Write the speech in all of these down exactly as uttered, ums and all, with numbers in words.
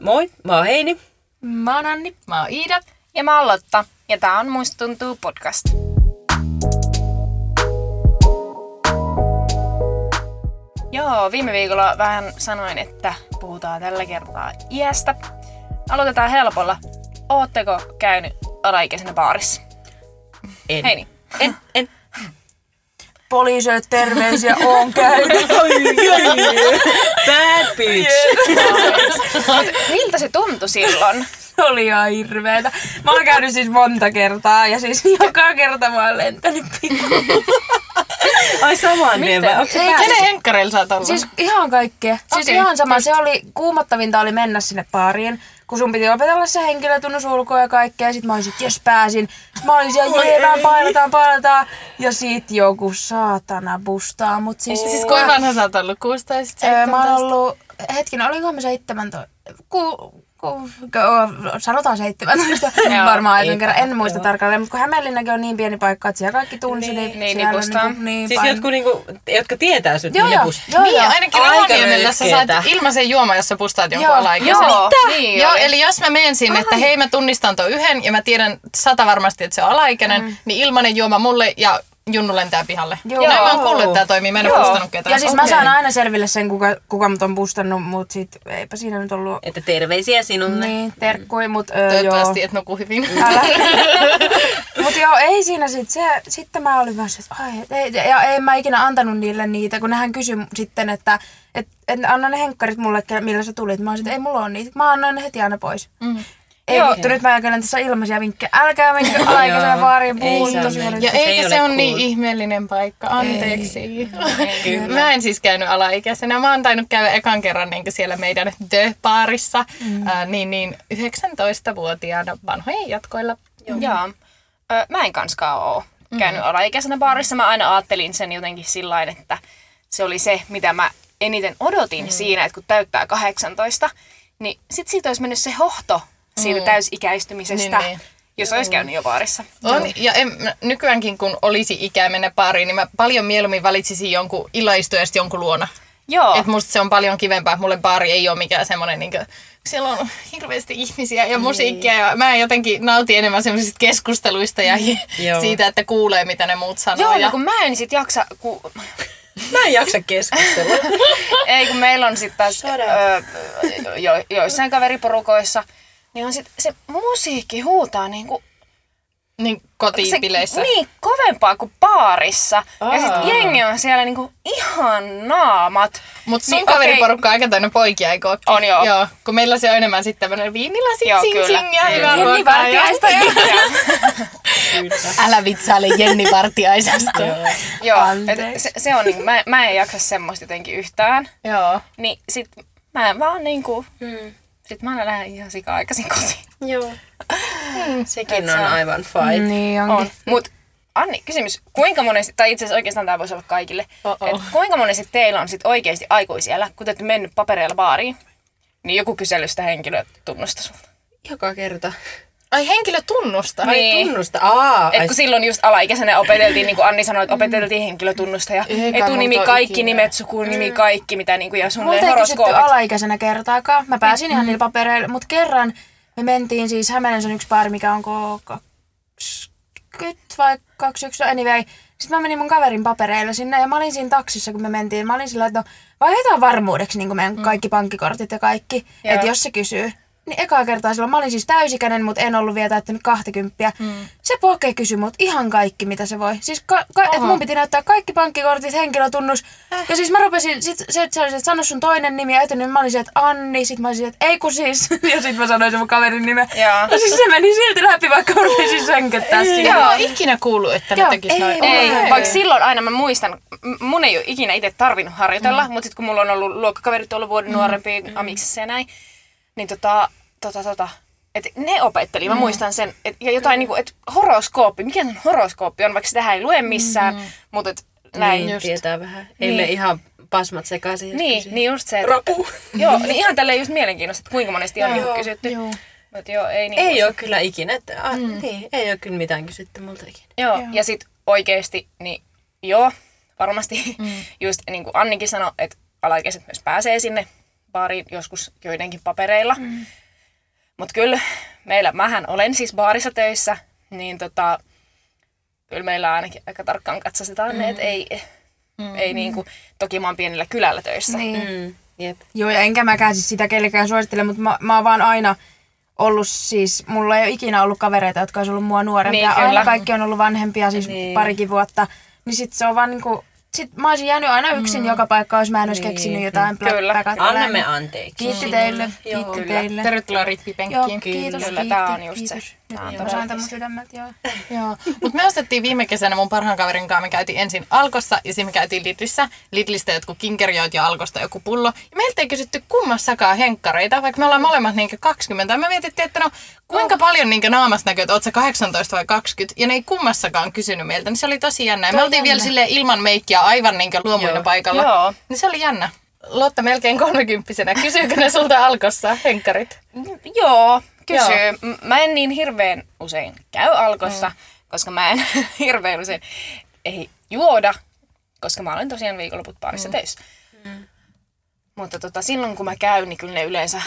Moi, mä oon Heini. Mä oon Anni. Mä oon Iida. Ja mä oon Lotta. Ja tää on Musta tuntuu podcast. Joo, viime viikolla vähän sanoin, että puhutaan tällä kertaa iästä. Aloitetaan helpolla. Ootteko käynyt alaikäisenä baarissa? En. Heini. En, en. Poliiseille terveisiä, on käynyt. Bad bitch. Miltä se tuntui silloin? Se oli ihan hirveetä. Mä oon käynyt siis monta kertaa ja siis joka kerta mä oon lentänyt pikkuun. Ai samaan nevää. Onko se päässyt? Kenen henkkareilla sä oot ollut? Siis ihan kaikkea. Siis okay. Ihan sama. Se oli, kuumottavinta oli mennä sinne baariin. Kun sun piti opetella se henkilötunnus ulkoa ja kaikkea, ja sit mä olin sit, jes pääsin. Sit mä olin siellä, jeevää, pailataan, pailataan. Ja sit joku saatana bustaa mut siis. Siis siis kuinka vanha sä oot ollut? kuusitoista? Öö, mä oon ollut, hetkinen, olinkohan mä seitsemäntoista? Ku, ku, sanotaan seitsemäntoista. Varmaan etten kerran, en muista tarkalleen. Mut kun Hämeenlinnäkin on niin pieni paikka, että siellä kaikki tunsi, niin, niin siellä bustaa. Niinku, niin siis jotkut, niinku, jotka tietää sut, joo, niin ne bustaa. Joo, niin, joo. Ainakin Rovaniemellä sä saat ilmaisen juoman, jos sä pustaat jonkun alaikäisen. Joo. Niin, joo, eli jos mä menen sinne, että hei mä tunnistan ton yhden ja mä tiedän sata varmasti, että se on alaikäinen, mm. niin ilmainen juoma mulle ja Junnu lentää pihalle. Joo. Näin mä oon kuullut, että tää toimii. Mä en oo bustannut ketään. Ja siis okay. Mä saan aina selville sen, kuka, kuka mut on bustannut, mut sit eipä siinä nyt ollut. Että terveisiä sinulle. Niin, terkkui, mut öö, toivottavasti joo. Et nuku hyvin. Älä. Mut joo, ei siinä sit se. Sitten mä olin vaan se, että ai, ei, ja en mä ikinä antanut niille niitä, kun nehän kysyi sitten, että et, et anna ne henkkarit mulle, millä sä tulit. Mä oon sit, ei mulla oo niitä. Mä annan ne heti aina pois. Mm. Ei joo, vittu, nyt mä jälkeen tässä ilmaisia vinkkejä. Älkää menkö alaikäisenä baariin puhun tosi paljon. Ja eikä se ole cool. Niin ihmeellinen paikka, anteeksi. Mä en siis käynyt alaikäisenä. Mä oon tainnut käydä ekan kerran niin siellä meidän The-baarissa. Mm. Äh, niin, niin yhdeksäntoistavuotiaana vanhojen jatkoilla. Joo. Joo. Ö, mä en kanskaan oo käynyt mm. alaikäisenä baarissa. Mä aina ajattelin sen jotenkin sillain, että se oli se, mitä mä eniten odotin mm. siinä, että kun täyttää kahdeksantoista, niin sit siitä olisi mennyt se hohto siitä mm. täysikäistymisestä, niin, niin. Jos olisi käynyt jo baarissa. On, ja en, nykyäänkin kun olisi ikä mennä baariin, niin mä paljon mieluummin valitsisin jonkun illaistujasta jonkun luona. Joo. Et musta se on paljon kivempää, että mulle baari ei ole mikään semmoinen, niin kuin, siellä on hirveästi ihmisiä ja musiikkia. Niin. Ja mä jotenkin nautin enemmän semmoisista keskusteluista ja siitä, että kuulee mitä ne muut sanoo. Joo, ja... no kun mä en sit jaksa... Kun... Mä en jaksa keskustella. Ei, kun meillä on sit taas öö, jo, joissain kaveriporukoissa... Niin on sit, se musiikki huutaa niinku... Niin kotipileissä? Se, niin, kovempaa kuin baarissa. Aa. Ja sit jengi on siellä niinku ihan naamat. Mut sun niin, kaveriporukka okay. On aika täynnä poikia, eikö ookin? On joo. joo. Kun meillä se on enemmän sit tämmönen viinilasit, sing-sing ja hyvä ruokaa. Jenni Vartiaista. Älä vitsaile Jenni Vartiaisesta. Joo, et se, se on niinku, mä, mä en jaksa semmoista jotenkin yhtään. Joo. Niin sit mä vaan niinku... Hmm. Sitten mä aina lähden ihan sika-aikaisin kotiin. Joo. Mm, sekin on aivan fine. Niin onkin. On. Mut Anni, kysymys. Kuinka monesti, tai itse asiassa oikeastaan tää voisi olla kaikille. Et kuinka monesti teillä on sit oikeesti aikuisiellä, kun te olette mennyt papereilla baariin, niin joku kysely sitä henkilötunnusta sulta? Joka kerta. Ai henkilötunnusta? Niin. Ai tunnusta, aa. Et kun silloin just alaikäisenä opeteltiin, niin kuin Anni sanoi, että opeteltiin henkilötunnusta ja eikä etunimi, kaikki ikinä. Nimet, sukunimi, mm. kaikki mitä niinku ja sun horoskoopit. Multa ei kysytty alaikäisenä kertaakaan. Mä pääsin mm. ihan niillä papereilla, mut kerran me mentiin siis Hämeenlinnassa yksi baari, mikä on kaksikymmentä vai kaksikymmentäyksi, anyway. Sitten mä menin mun kaverin papereilla sinne ja mä olin siinä taksissa, kun me mentiin. Mä olin sillä, että no, vaihdetaan varmuudeksi niin kuin meidän kaikki mm. pankkikortit ja kaikki, että jos se kysyy. Niin ekaa kertaa silloin. Mä olin siis täysikäinen, mutta en ollut vielä täyttänyt kahtakymppiä. Mm. Se poke kysyi mut ihan kaikki, mitä se voi. Siis ka- ka- että mun piti näyttää kaikki pankkikortit, henkilötunnus. Äh. Ja siis mä rupesin, sit se, että et sano sun toinen nimi ja etenen. Mä olin se, että Anni. Sit mä olin se, että ei ku siis. Ja sit mä sanoin sen mun kaverin nimen. Ja no siis se meni silti läpi, vaikka mä rupesin sönköttää siinä. Joo, mä oon ikinä kuullut, että ne tekis noin. Ei, ei. Vaikka silloin aina mä muistan, mun ei oo ikinä itse tarvinnut harjoitella. Mm. Mut sit kun mulla on ollut luokkakaverit ollut vuoden nuorempia, mm. amiksissa ja näin. Niin tota, tota, tota, että ne opetteli, mä mm. muistan sen, et, ja jotain mm. niinku, että horoskooppi, mikä on horoskooppi on, vaikka sitä ei lue missään, mm-hmm. mutta et näin niin, just. Tietää vähän, ei niin. Me ihan pasmat sekaisin. Niin, niin just se. Rapu. Joo, niin ihan tälleen just mielenkiinnosta, että kuinka monesti on joo, kysytty. Joo. Mut joo, ei niin ei ole kyllä ikinä, että a, mm. niin, ei ole kyllä mitään kysytty multa ikinä. Joo, joo. Ja sit oikeesti, niin joo, varmasti mm. just niin kuin Annikin sanoi, että alaikäiset myös pääsee sinne baariin joskus joidenkin papereilla. Mm. Mutta kyllä meillä, mähän olen siis baarissa töissä, niin tota, kyllä meillä ainakin aika tarkkaan katsastetaan ne, mm. että ei, mm. ei niinku, toki mä oon pienellä kylällä töissä. Mm. Jep. Joo, ja enkä mäkään siis sitä kellekään suosittele, mutta mä, mä oon vaan aina ollut siis, mulla ei ole ikinä ollut kavereita, jotka olisi ollut mua nuorempia. Niin, aina kaikki on ollut vanhempia, siis niin. parikin vuotta. Niin sit se on vaan niinku, sit mä oisin jäänyt aina yksin mm. joka paikka, jos mä en olisi niin. keksinyt jotain. Kyllä, plakattelä. Annamme anteeksi. Kiitti teille, mm. kiitti kyllä. teille. Tervetuloa Rippipenkkiin. Kiitos, kyllä, kiitti. Tää on just kiitos. se. Mä sain tämän sydämeltä, joo. joo. Mut me ostettiin viime kesänä mun parhaan kaverin kanssa, me käytiin ensin Alkossa ja sitten me käytiin Lidlissä. Lidlistä jotkut kinkerjoit ja Alkosta joku pullo. Ja meiltä ei kysytty kummassakaan henkkareita, vaikka me ollaan molemmat niinkä kaksikymmentä. Ja me mietittiin, että no kuinka paljon niinkä naamasta näkyy, että oot sä kahdeksantoista vai kaksikymmentä. Ja ne ei kummassakaan kysynyt meiltä, niin se oli tosi jännä. Ja me oltiin vielä silleen ilman meikkiä aivan niinkä luomuina joo. paikalla. Joo. Niin se oli jännä. Lotta melkein kolmekymppisenä. Kysyykö ne sulta Alkossa henkkarit? Joo. Kysyy. Mä en niin hirveän usein käy Alkossa, mm. koska mä en hirveän usein ei juoda, koska mä olen tosiaan viikonloput baarissa mm. töissä. Mm. Mutta tota, silloin kun mä käyn, niin kyllä ne yleensä,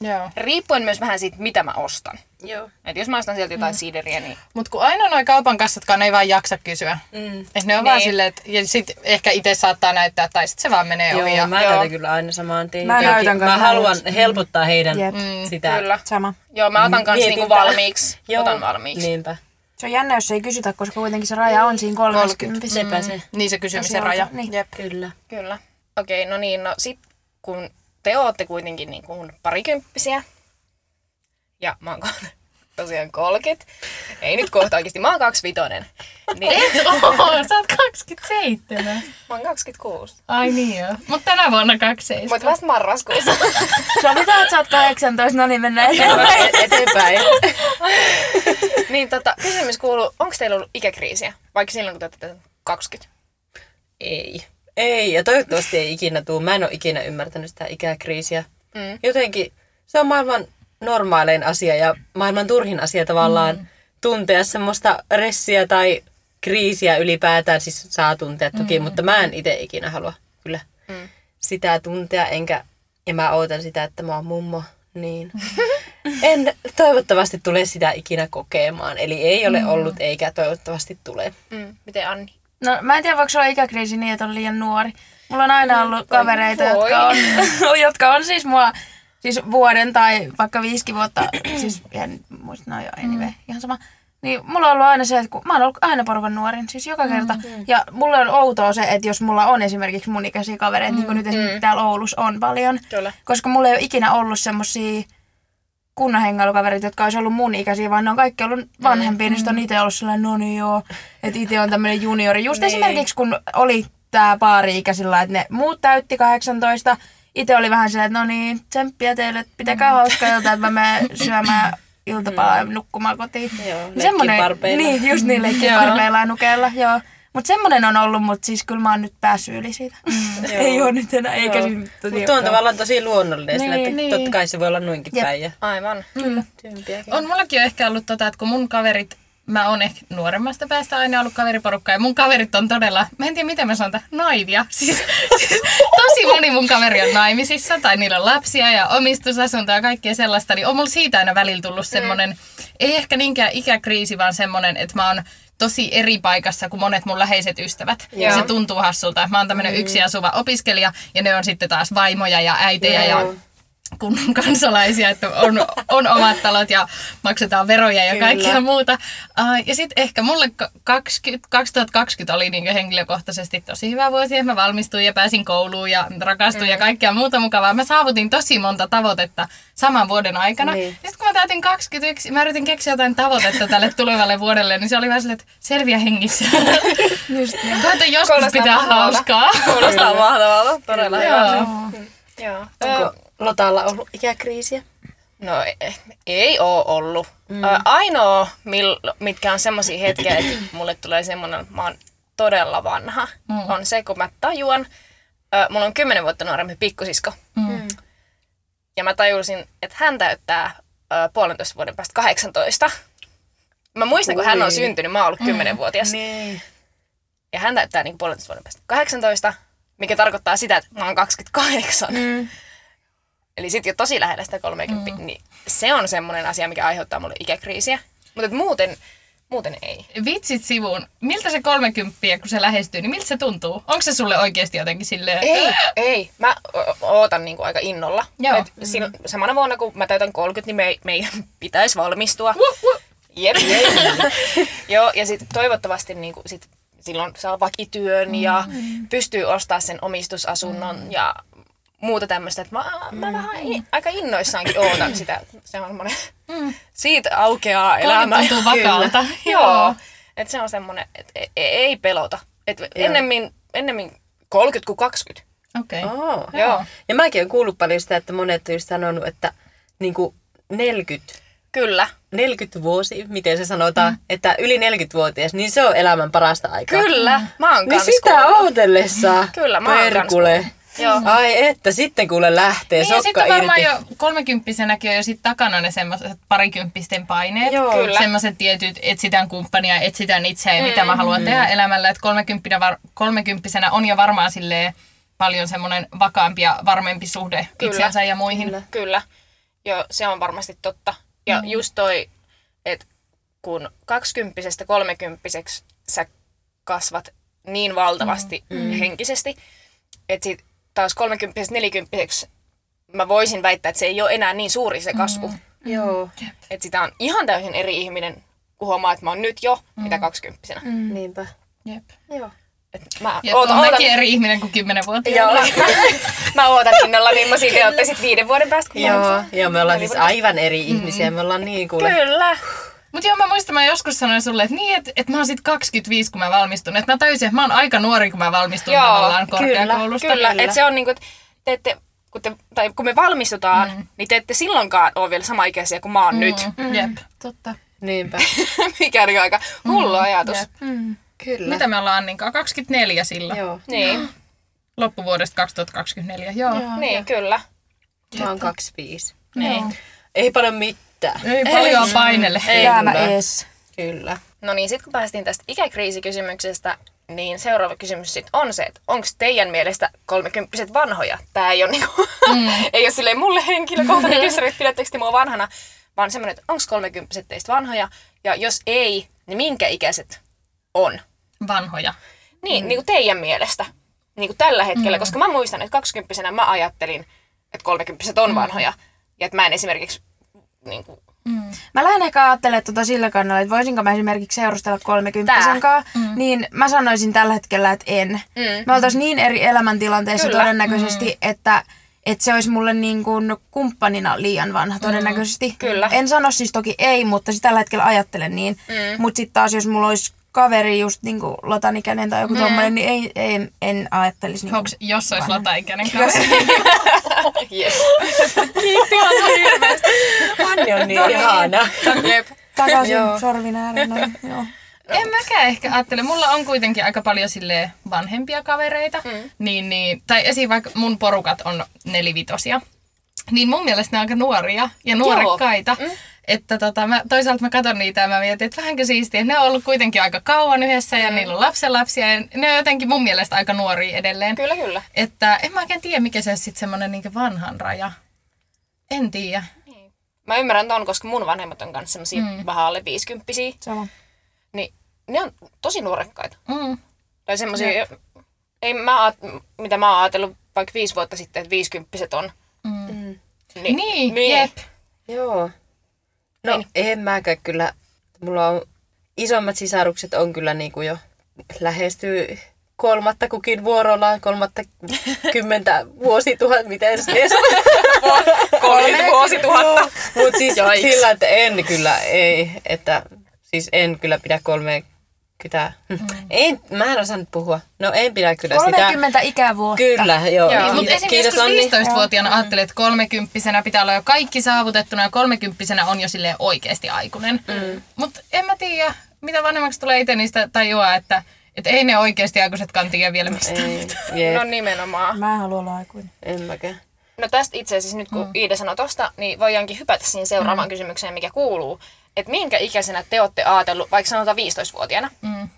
joo. riippuen myös vähän siitä, mitä mä ostan. Joo. Et jos mä ostan sieltä jotain mm. siideriä, niin... Mut kun aina noi kaupan kassatkaan ei vaan jaksa kysyä. Mm. Et ne on niin. vaan silleen, että ja sit ehkä itse saattaa näyttää, tai sit se vaan menee ohi. Joo, ja... mä näytän kyllä aina samaan teihin. Mä, mä haluan mm. helpottaa heidän mm. sitä. Kyllä. Sama. Joo, mä otan kans niinku valmiiksi. otan valmiiksi. Niinpä. Se on jännä, jos ei kysytä, koska kuitenkin se raja on siinä kolmekymmentä. Sepä se. Niin se kysymisen raja. Niin. Jep. Kyllä. Kyllä. Okei, okay, no niin, no sit kun te ootte kuitenkin niin kuin parikymppisiä. Ja mä oon tosiaan kolmekymmentä. Ei nyt kohta oikeesti. Mä oon kaksikymmentäviisi. Niin. Et oo, sä oot kaksikymmentäseitsemän. Mä oon kaksikymmentäkuusi. Ai niin joo. Mut tänä vuonna kaksikymmentäseitsemän. Mut vasta marraskuussa. Sovitaan, että sä oot kahdeksantoista. No niin, mennään eteenpäin. eteenpäin. Niin tota, kysymys kuuluu, onks teillä ollut ikäkriisiä? Vaikka silloin, kun te ootte kaksikymmentä. Ei. Ei, ja toivottavasti ei ikinä tule. Mä en ole ikinä ymmärtänyt sitä ikäkriisiä. Mm. Jotenkin se on maailman normaalein asia ja maailman turhin asia tavallaan mm. tuntea semmoista ressiä tai kriisiä ylipäätään. Siis saa tuntea toki, mm. mutta mä en itse ikinä halua kyllä mm. sitä tuntea. Enkä, ja mä ootan sitä, että mä oon mummo. Niin. En toivottavasti tule sitä ikinä kokemaan. Eli ei ole ollut eikä toivottavasti tule. Mm. Miten Anni? No mä en tiedä, voiko se olla ikäkriisi niin, että on liian nuori. Mulla on aina ollut kavereita, jotka on, jotka on siis mua siis vuoden tai vaikka viisikin vuotta, siis en muista, no joo, anyway, ihan sama. Niin mulla on ollut aina se, että kun mä oon ollut aina porukan nuorin, siis joka kerta. Mm-hmm. Ja mulla on outoa se, että jos mulla on esimerkiksi mun ikäisiä kavereita, mm-hmm. niin kuin nyt esimerkiksi täällä Oulussa on paljon. Kyllä. Koska mulla ei ole ikinä ollut semmosia kunnon hengailukavereita, jotka olisi ollut mun ikäisiä, vaan ne on kaikki ollut vanhempia, mm. niin sitten on itse ollut sellainen, no niin joo, että itse on tämmöinen juniori. Just niin. Esimerkiksi kun oli tää baari-ikäisillä, että ne muut täytti kahdeksantoista, itse oli vähän sellainen, että no niin, tsemppiä teille, pitäkää mm. hauskaa ilta, että mä menen syömään iltapalaa mm. nukkumaan kotiin. Joo, leikkiparpeilla. Niin, just niin, leikkiparpeilla ja nukeilla, joo. Mutta semmoinen on ollut, mutta siis kyllä mä oon nyt päässyt yli siitä. Mm, ei oo nyt enää, eikä siis... Mutta on tavallaan tosi luonnollinen niin, sillä, että niin. totta kai se voi olla noinkin jep. päin. Ja... Aivan. Kyllä. Tyympiäkin. On mullakin ehkä ollut tota, että kun mun kaverit... Mä oon ehkä nuoremmasta päästä aina ollut kaveriporukka ja mun kaverit on todella, mä en tiedä miten mä sanon tämän, naivia. Siis, siis tosi moni mun kaveri on naimisissa tai niillä on lapsia ja omistusasuntoa ja kaikkea sellaista. Niin on mulla siitä aina välillä tullut semmonen, mm. ei ehkä niinkään ikäkriisi, vaan semmonen, että mä oon tosi eri paikassa kuin monet mun läheiset ystävät. Joo. Ja se tuntuu hassulta. Mä oon tämmönen mm. yksin asuva opiskelija ja ne on sitten taas vaimoja ja äitejä joo. ja... kunnon kansalaisia, että on, on omat talot ja maksetaan veroja ja kyllä. kaikkea muuta. Uh, ja sitten ehkä mulle kaksikymmentä, kaksituhattakaksikymmentä oli niin henkilökohtaisesti tosi hyvä vuosi, mä valmistuin ja pääsin kouluun ja rakastuin mm. ja kaikkea muuta mukavaa. Mä saavutin tosi monta tavoitetta saman vuoden aikana. Niin. Sitten kun mä täytin kaksikymmentäyksi, mä yritin keksiä jotain tavoitetta tälle tulevalle vuodelle, niin se oli vähän silleen, että selviä hengissä. Just niin. Kato, joskus kuulostaa pitää mahtavalla. Hauskaa. Kuulostaa mahtavalla, todella hyvä. Joo. Onko... Lotalla on ollut ikäkriisiä? No ei, ei oo ollut. Mm. Ainoa, mil, mitkä on semmosia hetkiä, että mulle tulee semmoinen, että mä oon todella vanha, mm. on se, kun mä tajuan. Mulla on kymmenen vuotta nuorempi pikkusisko. Mm. Ja mä tajusin, että hän täyttää puolentoista vuoden päästä kahdeksantoista. Mä muistan, ui. Kun hän on syntynyt, mä oon ollut kymmenvuotias. Mm. Niin. Ja hän täyttää niin puolentoista vuoden päästä kahdeksantoista, mikä tarkoittaa sitä, että mä oon kaksikymmentäkahdeksan. Mm. Eli sitten jo tosi lähellä sitä kolmekymmentä, mm. niin se on semmoinen asia, mikä aiheuttaa mulle ikäkriisiä. Mutta muuten, muuten ei. Vitsit sivuun. Miltä se kolmekymmentä, kun se lähestyy, niin miltä se tuntuu? Onko se sulle oikeasti jotenkin silleen? Ei, ei. Mä ootan niinku aika innolla. Joo. Et siinä, samana vuonna, kun mä täytän kolmekymmentä, niin me, meidän pitäisi valmistua. Wuh, wuh. Jep. Joo, ja sitten toivottavasti niinku sit silloin saa vakityön ja mm. pystyy ostaa sen omistusasunnon mm. ja muuta tämmöistä, että mä, mä mm. vähän in, aika innoissaankin ootan sitä. Se on semmoinen, mm. siitä aukeaa elämä. Kaikki tuntuu vakaalta. Joo. Että se on semmoinen, että ei pelota. Että ennemmin, ennemmin kolmekymmentä kuin kaksikymmentä. Okei. Okay. Oh, joo. joo. Ja mäkin olen kuullut paljon sitä, että monet on sanonut, että niinku neljäkymmentä. Kyllä. neljäkymmentä vuosi, miten se sanotaan, mm. että yli neljäkymmentävuotias, niin se on elämän parasta aikaa. Kyllä. Mä oon kans niin sitä ootellessa. Kyllä, mä oon kans. Joo. Ai että, sitten kuule lähtee niin, sokka irti. Sitten varmaan irti. Jo kolmekymppisenäkin on jo sit takana ne semmoiset parikymppisten paineet. Joo, kyllä. Semmoiset tietyt, etsitään kumppania, etsitään itseä ja mm. mitä mä haluan mm. tehdä elämällä. Että kolmekymppisenä on jo varmaan silleen paljon semmoinen vakaampi ja varmempi suhde kyllä. itseänsä ja muihin. Kyllä, kyllä. Joo, se on varmasti totta. Ja mm. just toi, että kun kaksikymppisestä kolmekymppiseksi sä kasvat niin valtavasti mm. henkisesti, että sit taas kolmekymppisestä nelikymppiseksi mä voisin väittää, että se ei ole enää niin suuri se kasvu. Mm. Joo. Että sitä on ihan täysin eri ihminen, kun huomaa, että mä oon nyt jo mm. mitä kaksikymppisenä. Mm. Niinpä. Jep. Joo. Mä ja ootan, on mäkin eri ihminen kuin kymmenvuotiaana. Mä, mä ootan innolla, niin mä siitä ootte sit viiden vuoden päästä. Kun joo, mä joo, me ollaan siis aivan eri ihmisiä. Mm. Me ollaan niin kuule. Kyllä. Mut joo, mä muistan, mä joskus sanoin sulle, että niin, että et mä oon sit kaksikymmentäviisi, kun mä valmistun. Että mä täysin, että mä oon aika nuori, kun mä valmistun joo, tavallaan korkeakoulusta. Kyllä, kyllä. Että se on niinku, että te ette, kun, te, tai kun me valmistutaan, mm. niin te ette silloinkaan ole vielä samaikäisiä kuin mä oon mm. nyt. Mm. Jep. Totta. Niinpä. Mikä on aika hullu ajatus. Kyllä. Mitä me ollaan Anninkaan? kaksikymmentäneljä silloin. Joo. Niin. Loppuvuodesta kaksituhattakaksikymmentäneljä. Joo. Joo niin, joo. Kyllä. Mä oon kaksikymmentäviisi. Niin. Ei paljon mitään. Ei, ei paljon painele. Elämä ees. Kyllä. No niin, sit kun päästiin tästä ikäkriisikysymyksestä, niin seuraava kysymys sit on se, että onko teidän mielestä kolmekymppiset vanhoja? Tää ei oo niinku, mm. ei oo silleen mulle henkilökohtainen kysymys, että pidättekö te mua vanhana, vaan semmonen, että onko kolmekymppiset teistä vanhoja? Ja jos ei, niin minkä ikäiset on? Vanhoja. Niin, mm. niin kuin teidän mielestä. Niin kuin tällä hetkellä, mm. koska mä muistan, että kaksikymppisenä mä ajattelin, että kolmekymppiset on mm. vanhoja. Ja että mä en esimerkiksi... Niin kuin... mm. Mä lähden ehkä ajattelemaan tuota sillä kannalla, että voisinko mä esimerkiksi seurustella kolmekymppisen kanssa. Mm. Niin mä sanoisin tällä hetkellä, että en. Mm. Me oltaisiin niin eri elämäntilanteissa kyllä. todennäköisesti, mm. että, että se olisi mulle niin kuin kumppanina liian vanha todennäköisesti. Mm. Kyllä. En sano siis toki ei, mutta sitä tällä hetkellä ajattelen niin. Mm. Mutta sitten taas, jos mulla olisi kaveri just niinku latanikäinen tai joku mm. tommoinen, niin ei, ei, en ajattelisi. Onko, niinku jos olisi latanikäinen kaveri? Yes. Kiitti on hirveästi. Anni on niin ihana. Takaisin sorvin ääreen. En mäkään ehkä ajattele. Mulla on kuitenkin aika paljon silleen vanhempia kavereita. Mm. Niin, niin, tai esim. Vaikka mun porukat on nelivitosia. Niin mun mielestä ne on aika nuoria ja nuorekkaita. Mm. Että tota, mä, toisaalta mä katson niitä ja mä mietin, että vähänkö siistiä. Ne on ollut kuitenkin aika kauan yhdessä ja mm. niillä on lapsenlapsia ja ne on jotenkin mun mielestä aika nuoria edelleen. Kyllä, kyllä. Että en mä oikein tiedä, mikä se on sitten semmoinen niinku vanhan raja. En tiedä. Niin. Mä ymmärrän ton, koska mun vanhemmat on kanssa semmosia mm. vähän alle viisikymppisiä. Sama. Niin ne on tosi nuorekkaita. Mm. Tai semmosia, ei mä, mitä mä oon ajatellut vaikka viisi vuotta sitten, että viisikymppiset on. Mm. Niin, niin, niin. Jep. Joo. No en mäkään kyllä. Mulla on isommat sisarukset on kyllä niinku jo lähestyy kolmatta kukin vuorollaan, kolmatta kymmentä vuosituhat, miten se kolme vuosituhatta. No, mut siis joiks. Sillä, että en kyllä, ei, että siis en kyllä pidä kolmekymmentä. Mm. En, mä en osannut puhua. No en pidä kyllä kolmekymmentä sitä. kolmekymmentä ikävuotta. Kyllä, joo. joo. Mutta esimerkiksi viisitoistavuotiaana ajattelee, että kolmekymppisenä pitää olla jo kaikki saavutettuna ja kolmekymppisenä on jo silleen oikeasti aikuinen. Mm. Mutta en mä tiedä, mitä vanhemmaksi tulee itse niistä tajuaa, että et ei ne oikeasti aikuisetkaan tiedä vielä mistä. No nimenomaan. Mä en halua olla aikuinen. En mäkään. No tästä itse asiassa nyt kun mm. Iida sanoi tosta, niin voidaankin hypätä siihen seuraavaan mm. kysymykseen, mikä kuuluu. Että minkä ikäisenä te olette ajatellut, vaikka sanotaan viisitoistavuotiaana, mm.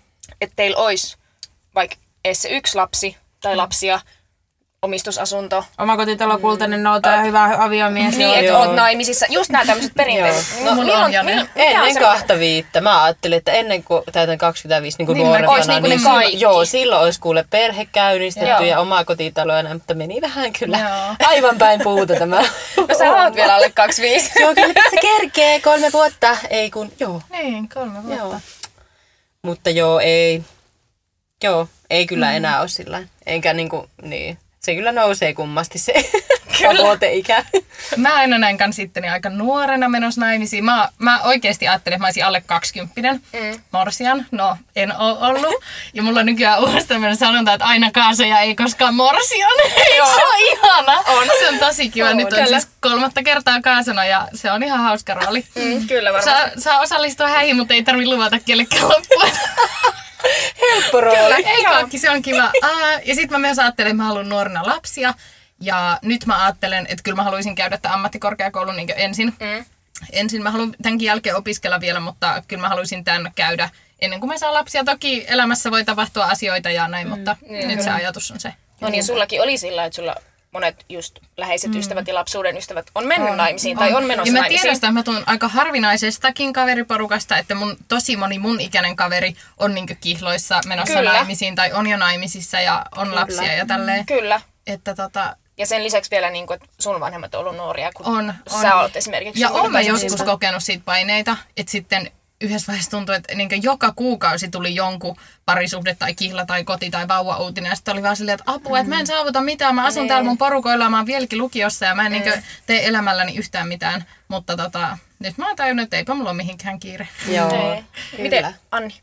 että teillä olisi vaikka edes se yksi lapsi tai mm. lapsia omistusasunto. Omakotitalo, kultainen nouta ja hyvä aviomies. Niin, että oot naimisissa. Just nämä tämmöiset perinteiset. No, milloin, milloin, ennen kahta viittä. Mä ajattelin, että ennen kuin täytän kaksikymmentäviisi niin kuin niin, nuorempana, niin, niin silloin, joo, silloin olisi kuule perhe käynnistetty ja omakotitaloja, mutta meni vähän kyllä joo. aivan päin puuta tämä. No sä oot vielä alle kaksikymmentäviisi. Joo, kyllä tässä kerkee kolme vuotta. Ei kun, joo. Niin, kolme vuotta. Joo. Mutta joo, ei. Joo, ei kyllä enää ole sillä. Enkä niinku, niin. Se kyllä nousee kummasti se tavoiteikä. Mä aina näin kans itteni aika nuorena menossa naimisiin. Mä, mä oikeesti ajattelin, että mä olisin alle kaksikymppinen mm. morsian. No, en oo ollut. Ja mulla on nykyään uudestaan sanonta, että aina kaasoja ei koskaan morsian. Joo. Se on ihana. On. Se on tosi kiva. On, nyt on kyllä. Siis kolmatta kertaa kaasona ja se on ihan hauska rooli. Mm, kyllä varmasti. Saa, saa osallistua häihin, mutta ei tarvi luvata kellekään loppuun. Helppo rooli. Kyllä, ei kaikki, se on kiva. Aa, ja sit mä myös ajattelin, että mä haluan nuorena lapsia. Ja nyt mä ajattelen, että kyllä mä haluaisin käydä tämän ammattikorkeakoulun niin ensin. Mm. Ensin mä haluan tämänkin jälkeen opiskella vielä, mutta kyllä mä haluaisin tämän käydä ennen kuin mä saan lapsia. Toki elämässä voi tapahtua asioita ja näin, mm. mutta mm. nyt se ajatus on se. No niin, sullakin oli sillä, että sulla monet just läheiset mm. ystävät ja lapsuuden ystävät on mennyt on, naimisiin on. tai on menossa ja mä tiedän, naimisiin. Mä mä tuun aika harvinaisestakin kaveriporukasta, että mun, tosi moni mun ikäinen kaveri on niinkö kihloissa menossa kyllä. naimisiin tai on jo naimisissa ja on kyllä. lapsia ja tälleen. Kyllä. Että tota... Ja sen lisäksi vielä, niin kuin, että sun vanhemmat on ollut nuoria, kun on, on. sä oot esimerkiksi... Ja oon mä joskus siitä. kokenut siitä paineita, että sitten yhdessä vaiheessa tuntui, että niin kuin joka kuukausi tuli jonkun parisuhde tai kihla tai koti tai vauva-uutinen. Ja sitten oli vaan silleen, että apua, mm. että mä en saavuta mitään. Mä asun mm. täällä mun porukoilla, mä oon vieläkin lukiossa ja mä en mm. niin kuin tee elämälläni yhtään mitään. Mutta tota, nyt mä oon tajunnut, että eipä mulla ole mihinkään kiire. Joo. Miten, Anni?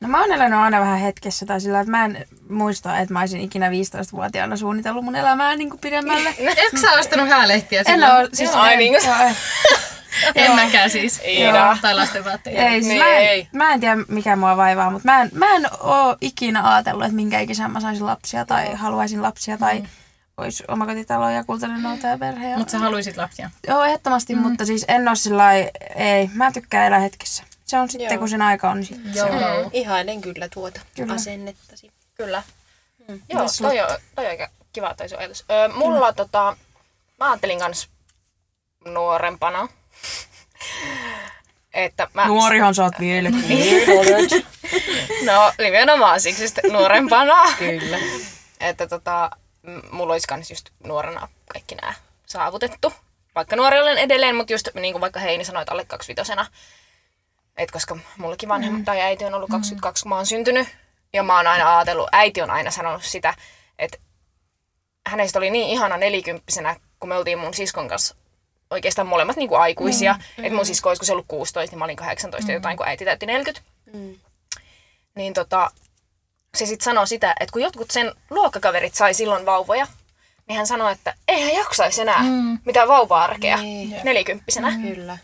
No mä oon elänyt aina vähän hetkessä tai sillä, että mä en muista, että mä olisin ikinä viisitoistavuotiaana suunnitellut mun elämää niin kuin pidemmälle. Etkö sä ostanut häälehtiä sillä? En oo. Siis en mäkään siis. Iina. Tai lastenvaatteja. Ei, siis mä, en, mä en tiedä mikä mua vaivaa, mutta mä en, mä en oo ikinä ajatellut, että minkä ikinä mä saisin lapsia tai mm. haluaisin lapsia tai mm. olisi omakotitalo ja kultainen nouta ja perhe. Ja... Mutta sä haluisit lapsia? Joo, ehdottomasti, mm. mutta siis en oo sillai, ei, mä tykkään elää hetkessä. Se on sitten, joo. kun sen aika on, niin sitten joo. se on. Ihailen kyllä tuota kyllä. asennettasi. Kyllä. Mm. Joo, toi on, toi on aika kiva toi sun ajatus. Öö, mulla mm. tota, mä ajattelin kans nuorempana, että mä... Nuorihan sä oot vieläkin. No, nimenomaan siksi nuorempana. Kyllä. Että tota, mulla olisi kans just nuorena kaikki nää saavutettu. Vaikka nuori olen edelleen, mutta just niin kuin vaikka Heini sanoi, alle kaksikymmentäviitosena. Et koska mullakin vanhemmat mm. tai äiti on ollut kaksikymmentäkaksi, kun mä oon syntynyt. Ja mä oon aina ajatellut, äiti on aina sanonut sitä, että hänestä oli niin ihana nelikymppisenä, kun me oltiin mun siskon kanssa oikeastaan molemmat niin kuin aikuisia. Mm. Että mun sisko olisiko se ollut kuusitoista, niin mä olin kahdeksantoista mm. jotain, kun äiti täytti neljäkymmentä. Mm. Niin tota, se sit sanoo sitä, että kun jotkut sen luokkakaverit sai silloin vauvoja, niin hän sanoi, että ei hän jaksaisi enää mm. mitään vauva-arkea niin. nelikymppisenä. Mm. Kyllä.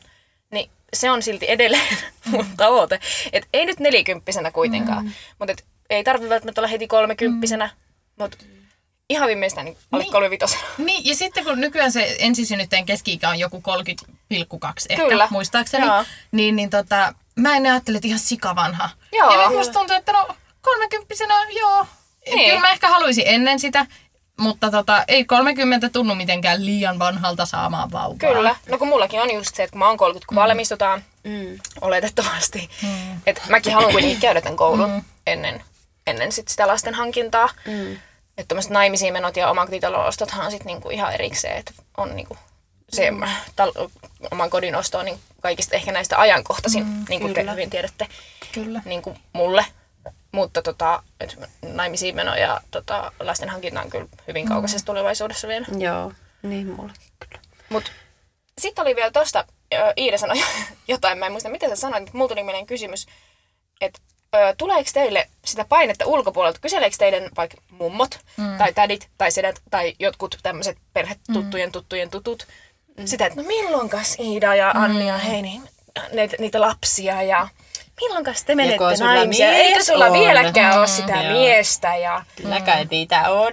Niin. Se on silti edelleen mun tavoite. Et ei nyt nelikymppisenä kuitenkaan, mm. mutta ei tarvitse välttämättä olla heti kolmekymppisenä, mm. mutta ihan viimeistään niin alle niin, kolmekymmentäviitosena. Niin, ja sitten kun nykyään se ensisynnyttäjän keski-ikä on joku kolmekymmentä pilkku kaksi ehkä, kyllä. muistaakseni, jaa. niin, niin tota, mä en ajattele, että ihan sikavanha. Jaa. Ja nyt musta tuntuu, että no kolmekymppisenä, joo. Niin. Kyllä mä ehkä haluaisin ennen sitä. Mutta tota, ei kolmekymmentä tunnu mitenkään liian vanhalta saamaan vauvaa. Kyllä. No kun mullakin on just se, että kun mä oon kolmekymmentä, kun mm. valmistutaan, mm. oletettavasti. Mm. Että mäkin haluan kuitenkin käydä tämän koulun mm. ennen, ennen sit sitä lasten hankintaa. Mm. Että tommoset naimisiin menot ja omakotitalon ostothan on sit niinku ihan erikseen. Että on niinku se mm. tal- oman kodin osto on niin kaikista ehkä näistä ajankohtaisin, mm, niin kuin te hyvin tiedätte. Kyllä. Niin kuin mulle. Mutta tota, naimisiin meno ja tota, lasten hankinta on kyllä hyvin kaukaisessa tulevaisuudessa vielä. Joo, niin mullakin kyllä. Mut sitten oli vielä tosta, Iida sanoi jotain, mä en muista mitä sä sanoit, mutta mulla tuli mieleen kysymys, että tuleeko teille sitä painetta ulkopuolelta, kyseleekö teidän vaikka mummot mm. tai tädit tai sedät tai jotkut tämmöiset perhetuttujen mm. tuttujen tutut, mm. sitä, että no milloinkas Iida ja Anni mm. ja Heini, ne, niitä lapsia ja... Milloinkas te menette naimisiin? Eikö sulla on. vieläkään mm, ole sitä joo. miestä? Ja... Kylläkään mm. niitä on.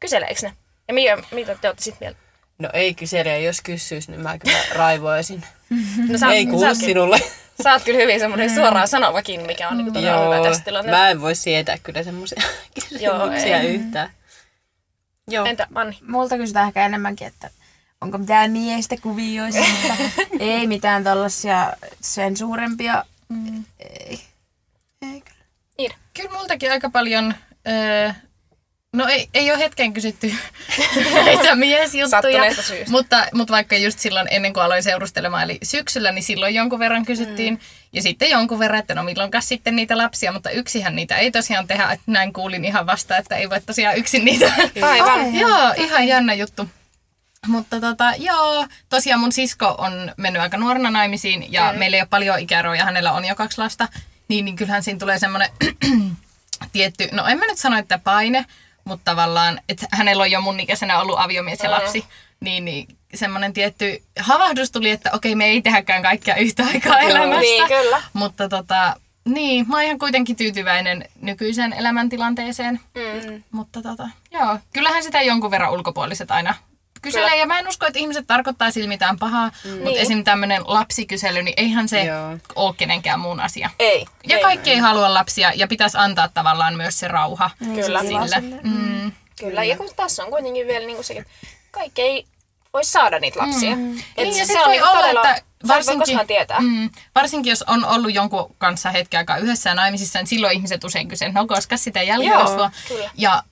Kyseleekö ne? Ja mitä, mitä te ootte sit mieltä? No ei kysele, jos kysyis, niin mä kyllä raivoisin. No, sä, ei kuulu sinulle. Sä oot kyllä hyvin semmoinen suoraan sanovakin, mikä on niin todella hyvä tässä tilanteessa. Mä en voi sietää kyllä semmoisia kysymyksiä yhtään. Joo. Entä Manni? Multa kysytään ehkä enemmänkin, että onko mitään miestä kuvioissa, mutta ei mitään tällaisia sen suurempia. Mm. Ei. Ei kyllä. Iida. Kyllä multakin aika paljon... Öö, no ei, ei ole hetken kysytty näitä miesjuttuja, mutta, mutta vaikka just silloin ennen kuin aloin seurustelemaan, eli syksyllä, niin silloin jonkun verran kysyttiin. Mm. Ja sitten jonkun verran, että no milloinkas sitten niitä lapsia, mutta yksihän niitä ei tosiaan tehdä. Että näin kuulin ihan vasta, että ei voi tosiaan yksin niitä. Aivan. Joo, ihan jännä juttu. Mutta tota, joo, tosiaan mun sisko on mennyt aika nuorena naimisiin ja mm. meillä ei ole paljon ikäeroja, hänellä on jo kaksi lasta. Niin, niin kyllähän siinä tulee semmoinen tietty, no en mä nyt sano, että paine, mutta tavallaan, että hänellä on jo mun ikäisenä ollut aviomies ja lapsi, niin, niin semmoinen tietty havahdus tuli, että okei, me ei tehdäkään kaikkia yhtä aikaa elämässä. Niin, kyllä. Mutta tota, niin, mä oon ihan kuitenkin tyytyväinen nykyiseen elämäntilanteeseen. Mm. Mutta tota, joo, kyllähän sitä jonkun verran ulkopuoliset aina kyselee. Kyllä. Ja mä en usko, että ihmiset tarkoittaa sillä mitään pahaa, mm. mutta niin. Esimerkiksi tämmöinen lapsikysely, niin eihän se joo. ole kenenkään muun asia. Ei. Ja ei, kaikki ei halua lapsia ja pitäisi antaa tavallaan myös se rauha kyllä. sille. Mm. Kyllä, ja kun tässä on kuitenkin vielä niin kuin sekin, että kaikki ei voi saada niitä lapsia. Mm. Et niin, se, se on olla, todella, että varsinkin, mm, varsinkin jos on ollut jonkun kanssa hetken aikaa yhdessä ja naimisissa, niin silloin ihmiset usein kysyy, no koska sitä jälkikasvua. Ja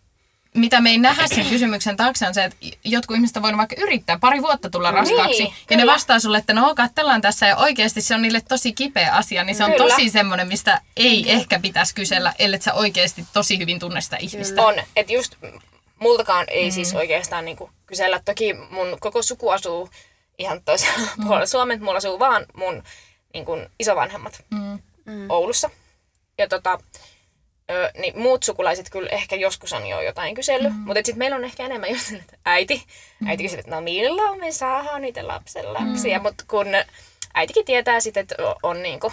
mitä me ei nähdä sen kysymyksen taakse on se, että jotkut ihmiset on voinut vaikka yrittää pari vuotta tulla raskaaksi. Niin, ja kyllä. ne vastaa sulle, että no katsellaan tässä ja oikeasti se on niille tosi kipeä asia. Niin se on kyllä. tosi semmoinen, mistä ei kyllä. ehkä pitäisi kysellä, ellei sä oikeasti tosi hyvin tunne sitä ihmistä. On, että just multakaan ei mm. siis oikeastaan niinku kysellä. Toki mun koko suku asuu ihan toisella mm. puolella Suomen, että mulla asuu vaan mun niinku isovanhemmat mm. Oulussa. Ja tota... Öö, niin muut sukulaiset kyllä ehkä joskus on jo jotain kysellyt, mm-hmm. mutta sitten meillä on ehkä enemmän just, että äiti, mm-hmm. äiti kysyy, että no milloin me saadaan niitä lapsen lapsia, mm-hmm. mutta kun äitikin tietää sitten, että on niinku,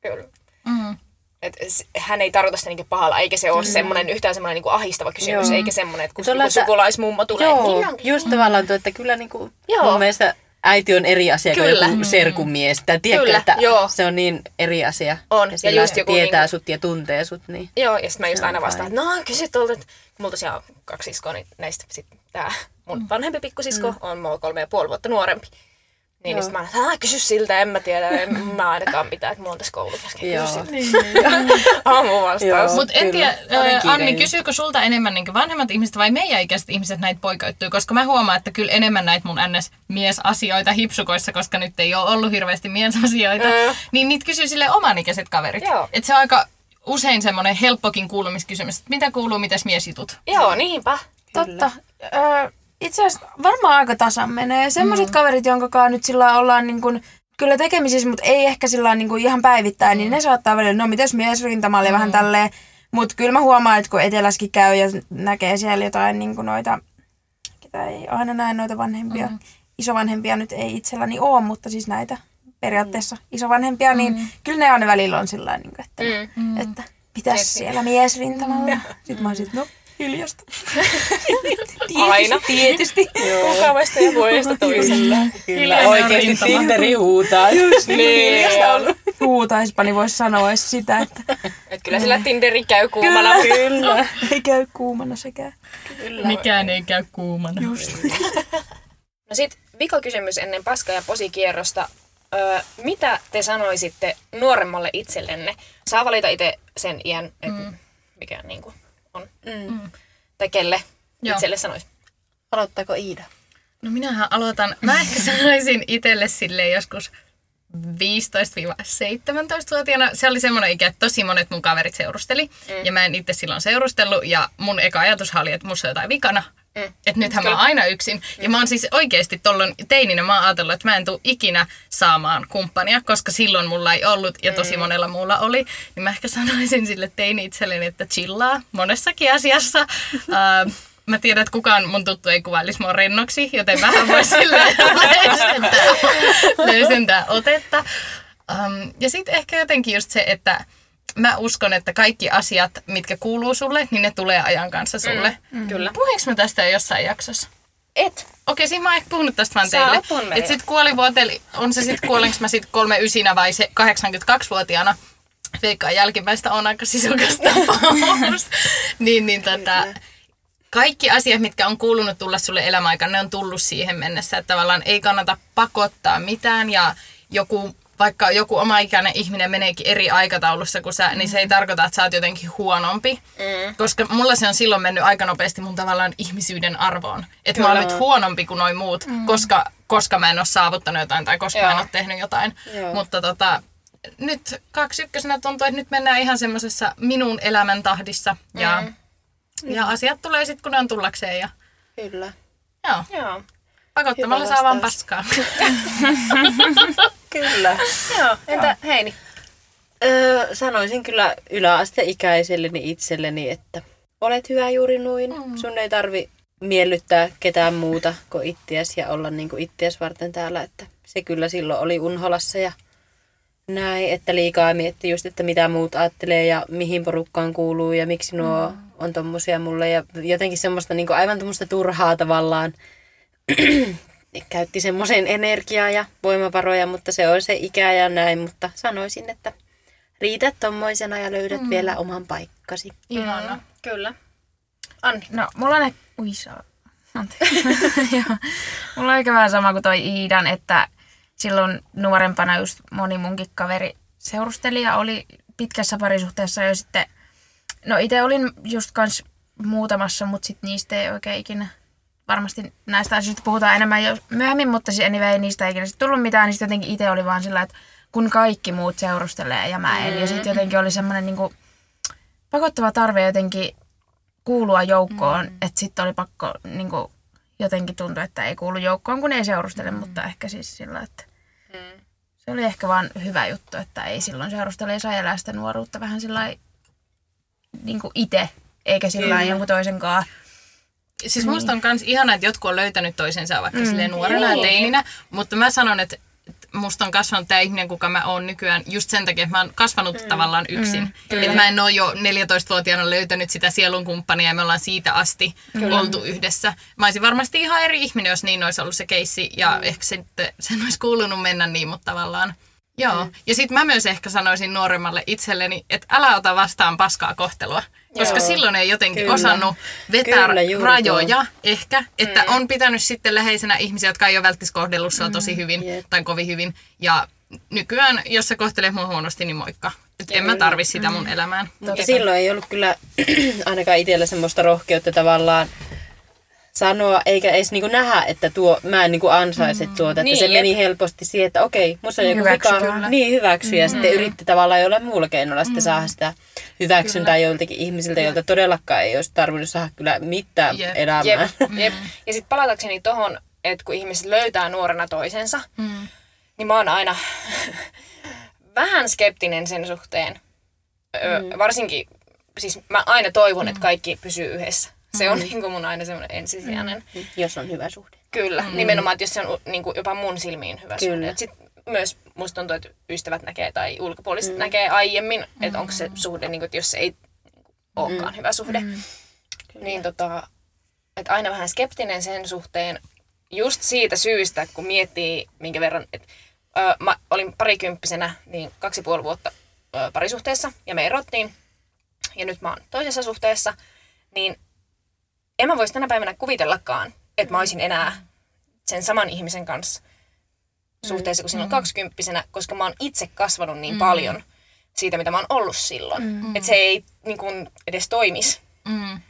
kyllä, mm-hmm. että hän ei tarkoita sitä niinku pahalla, eikä se ole mm-hmm. semmoinen yhtään semmoinen niinku ahistava kysymys, joo. eikä semmoinen, että kun Tola, sukulaismummo tulee. Joo, niin, just mm-hmm. tavallaan tuo, että kyllä niinku, mun mielestä äiti on eri asia kuin joku mm. serkumies. Tai tiedätkö, että joo. se on niin eri asia. On. Ja, ja just joku tietää niin... sut ja tuntee sut. Niin... Joo, ja sitten mä just aina vastaan, että no kysy tuolta, että mulla tosiaan on kaksi siskoa, niin näistä sitten tää mun vanhempi pikkusisko mm. on mulla kolme ja puoli vuotta nuorempi. Niin, niin sit mä aina, että kysy siltä, en mä tiedä, en mä ainakaan mitään, että mulla on tässä koulu kesken, kysy siltä. Niin, aamu vastaus. Mutta en tiedä, Anni, kysyykö sulta enemmän niin vanhemmat ihmiset vai meidän ikäiset ihmiset näitä poikoittuu? Koska mä huomaan, että kyllä enemmän näitä mun N S-miesasioita hipsukoissa, koska nyt ei ole ollut hirveästi miesasioita, mm. niin niitä kysyy silleen omanikäiset kaverit. Että se on aika usein semmoinen helppokin kuulumiskysymys, että mitä kuuluu, mitäs miesjutut? Joo, niinpä. Totta. Itse asiassa varmaan aika tasan menee. Sellaiset mm. kaverit, jonkakaan nyt sillä ollaan niin kuin, kyllä tekemisissä, mutta ei ehkä sillä niin kuin ihan päivittäin, mm. niin ne saattaa välillä, no mitäs miesrintamalle mm. vähän tälleen. Mutta kyllä mä huomaan, että kun etelässäkin käy ja näkee siellä jotain niin kuin noita, ketä ei aina näe noita vanhempia, mm. isovanhempia nyt ei itselläni ole, mutta siis näitä periaatteessa isovanhempia, mm. niin kyllä ne aina välillä on sillä niin kuin, että, mm. että pitäis siellä miesrintamalla. Mm. Sitten mä oon sit, no. Hiljasta. Aina. Tietysti. Mukavasta ja vuodesta toisella. Kyllä oikeasti Tinderi huutaa. Just niin. Huutaispani voisi sanoa sitä, että... Et kyllä sillä Tinderi käy kuumana. Kyllä. Kyllä. Ei käy kuumana sekään. Kyllä. Mikään ei käy kuumana. Just. No sit vikakysymys ennen paska- ja posikierrosta. Öö, mitä te sanoisitte nuoremmalle itsellenne? Saa valita itse sen iän, että mm. mikä on niinku... on. Mm. Tai kelle itselle sanoisi? Aloittaako Iida? No minähän aloitan. Mä ehkä sanoisin itselle silleen joskus viisitoista seitsemäntoista-vuotiaana. Se oli semmoinen ikä, että tosi monet mun kaverit seurusteli. Mm. Ja mä en itse silloin seurustellut. Ja mun eka ajatus oli, että musta on jotain vikana. Mm. Että nythän kyllä. mä oon aina yksin. Mm. Ja mä oon siis oikeasti tollon teininä mä oon ajatellut, että mä en tule ikinä saamaan kumppania, koska silloin mulla ei ollut ja tosi mm. monella muulla oli. Niin mä ehkä sanoisin sille teini itselleni, että chillaa monessakin asiassa. uh, Mä tiedän, että kukaan mun tuttu ei kuvailisi mua rennoksi, joten vähän voi sillä löysentää, löysentää otetta. Um, ja sitten ehkä jotenkin just se, että mä uskon, että kaikki asiat, mitkä kuuluu sulle, niin ne tulee ajan kanssa sulle. Mm, kyllä. Puhuinko mä tästä jossain jaksossa? Et. Okei, siinä mä oon ehkä puhunut tästä vaan teille. Että sit kuolivuotel, on se sit kuolenko mä sit kolmekymmentäyhdeksän vai se kahdeksankymmentäkaksi-vuotiaana, veikkaan jälkimmäistä on aika sisukasta pahoista. niin, niin tota... kaikki asiat, mitkä on kuulunut tulla sulle elämäaikana, ne on tullut siihen mennessä. Että tavallaan ei kannata pakottaa mitään ja joku, vaikka joku omaikäinen ihminen meneekin eri aikataulussa kuin sä, niin se ei tarkoita, että sä oot jotenkin huonompi. Mm. Koska mulla se on silloin mennyt aika nopeasti mun tavallaan ihmisyyden arvoon. Että mä olen nyt huonompi kuin noi muut, mm. koska, koska mä en ole saavuttanut jotain tai koska Joo. mä en ole tehnyt jotain. Joo. Mutta tota... Nyt kaksi ykkösenä tuntuu, että nyt mennään ihan semmoisessa minun elämän tahdissa ja, mm. ja asiat tulee sitten, kun ne on tullakseen. Ja... Kyllä. Joo. Joo. Pakottamalla saa vaan paskaa. Kyllä. Joo. Entä Joo. Heini? Öö, sanoisin kyllä yläasteikäiselleni itselleni, että olet hyvä juuri noin. Mm. Sun ei tarvi miellyttää ketään muuta kuin ittiäs ja olla niin kuin ittiäs varten täällä. Että se kyllä silloin oli unholassa ja... Näin, että liikaa miettii just, että mitä muut ajattelee ja mihin porukkaan kuuluu ja miksi nuo mm. on tommosia mulle. Ja jotenkin semmoista niin kuin aivan tommoista turhaa tavallaan käytti semmoisen energiaa ja voimavaroja, mutta se on se ikä ja näin. Mutta sanoisin, että riität tommoisena ja löydät mm. vielä oman paikkasi. Ihana, mm. kyllä. Anni. No, mulla on... Ui, saa. Anteeksi. Mulla on aika vähän sama kuin toi Iidan, että... Silloin nuorempana just moni munkin kaveri seurusteli ja oli pitkässä parisuhteessa jo sitten, no itse olin just kans muutamassa, mutta sitten niistä ei oikein ikinä, varmasti näistä asioista puhutaan enemmän jo myöhemmin, mutta siis anyway, niistä ei ikinä sitten tullut mitään, niin sitten jotenkin itse oli vaan sillä, että kun kaikki muut seurustelee ja mä en, mm-hmm. ja sitten jotenkin oli semmoinen niinku pakottava tarve jotenkin kuulua joukkoon, mm-hmm. että sitten oli pakko niinku jotenkin tuntuu, että ei kuulu joukkoon, kun ei seurustele, mm-hmm. mutta ehkä siis sillä, että Mm. se oli ehkä vaan hyvä juttu, että ei silloin seurustele ja saa elää sitä nuoruutta vähän sillai niinku itse, eikä sillai jonkun toisenkaan. Siis niin. Musta on kans ihanaa, että jotkut on löytänyt toisensa vaikka mm. silleen nuorena niin. teininä, mutta mä sanon, että musta on kasvanut tämä ihminen, kuka mä oon nykyään, just sen takia, että mä oon kasvanut mm. tavallaan yksin. Mm. Että mä en oo jo neljätoistavuotiaana löytänyt sitä sielunkumppania ja me ollaan siitä asti Kyllä. oltu yhdessä. Mä olisin varmasti ihan eri ihminen, jos niin olisi ollut se keissi ja mm. ehkä sitten sen olisi kuulunut mennä niin, mutta tavallaan. Joo. Mm. Ja sit mä myös ehkä sanoisin nuoremmalle itselleni, että älä ota vastaan paskaa kohtelua. Koska Joo. silloin ei jotenkin Kyllä. osannut vetää Kyllä, rajoja tuo. Ehkä, että mm. on pitänyt sitten läheisenä ihmisiä, jotka ei ole välttis kohdellut sua mm. tosi hyvin yep. tai kovin hyvin. Ja nykyään, jos sä kohtelet mua huonosti, niin moikka. Et en mä tarvi sitä mun mm. elämään. Mutta silloin ei ollut kyllä ainakaan itsellä semmoista rohkeutta tavallaan sanoa, eikä edes niinku nähdä, että tuo, mä en niinku ansaise mm. tuota. Että niin, se jep. meni helposti siihen, että okei, musta on joku vika, niin hyväksy. Ja mm. sitten yritti tavallaan jollain muulla keinolla mm. sitten saada sitä hyväksyntää joiltakin ihmisiltä, joilta todellakaan ei olisi tarvinnut saada kyllä mitään jep. elämään. Jep. Jep. Ja sitten palatakseni tohon, että kun ihmiset löytää nuorena toisensa, mm. niin mä oon aina vähän skeptinen sen suhteen. Ö, mm. Varsinkin, siis mä aina toivon, mm. että kaikki pysyy yhdessä. Se on niin kuin mun aina semmoinen ensisijainen. Mm. Jos on hyvä suhde. Kyllä, mm. nimenomaan, että jos se on niin kuin jopa mun silmiin hyvä Kyllä. suhde. Et sit myös musta tuntuu, että ystävät näkee tai ulkopuoliset mm. näkee aiemmin, mm. että onko se suhde, niin kuin, että jos se ei olekaan mm. hyvä suhde. Mm. Niin tota, että aina vähän skeptinen sen suhteen just siitä syystä, kun miettii minkä verran, että ö, mä olin parikymppisenä niin kaksi ja puoli vuotta ö, parisuhteessa ja me erottiin ja nyt mä oon toisessa suhteessa, niin en mä voisi tänä päivänä kuvitellakaan, että mä olisin enää sen saman ihmisen kanssa suhteessa kuin silloin kaksikymppisenä, koska mä oon itse kasvanut niin mm. paljon siitä, mitä mä oon ollut silloin. Mm. Että se ei niin kuin, edes toimisi mm.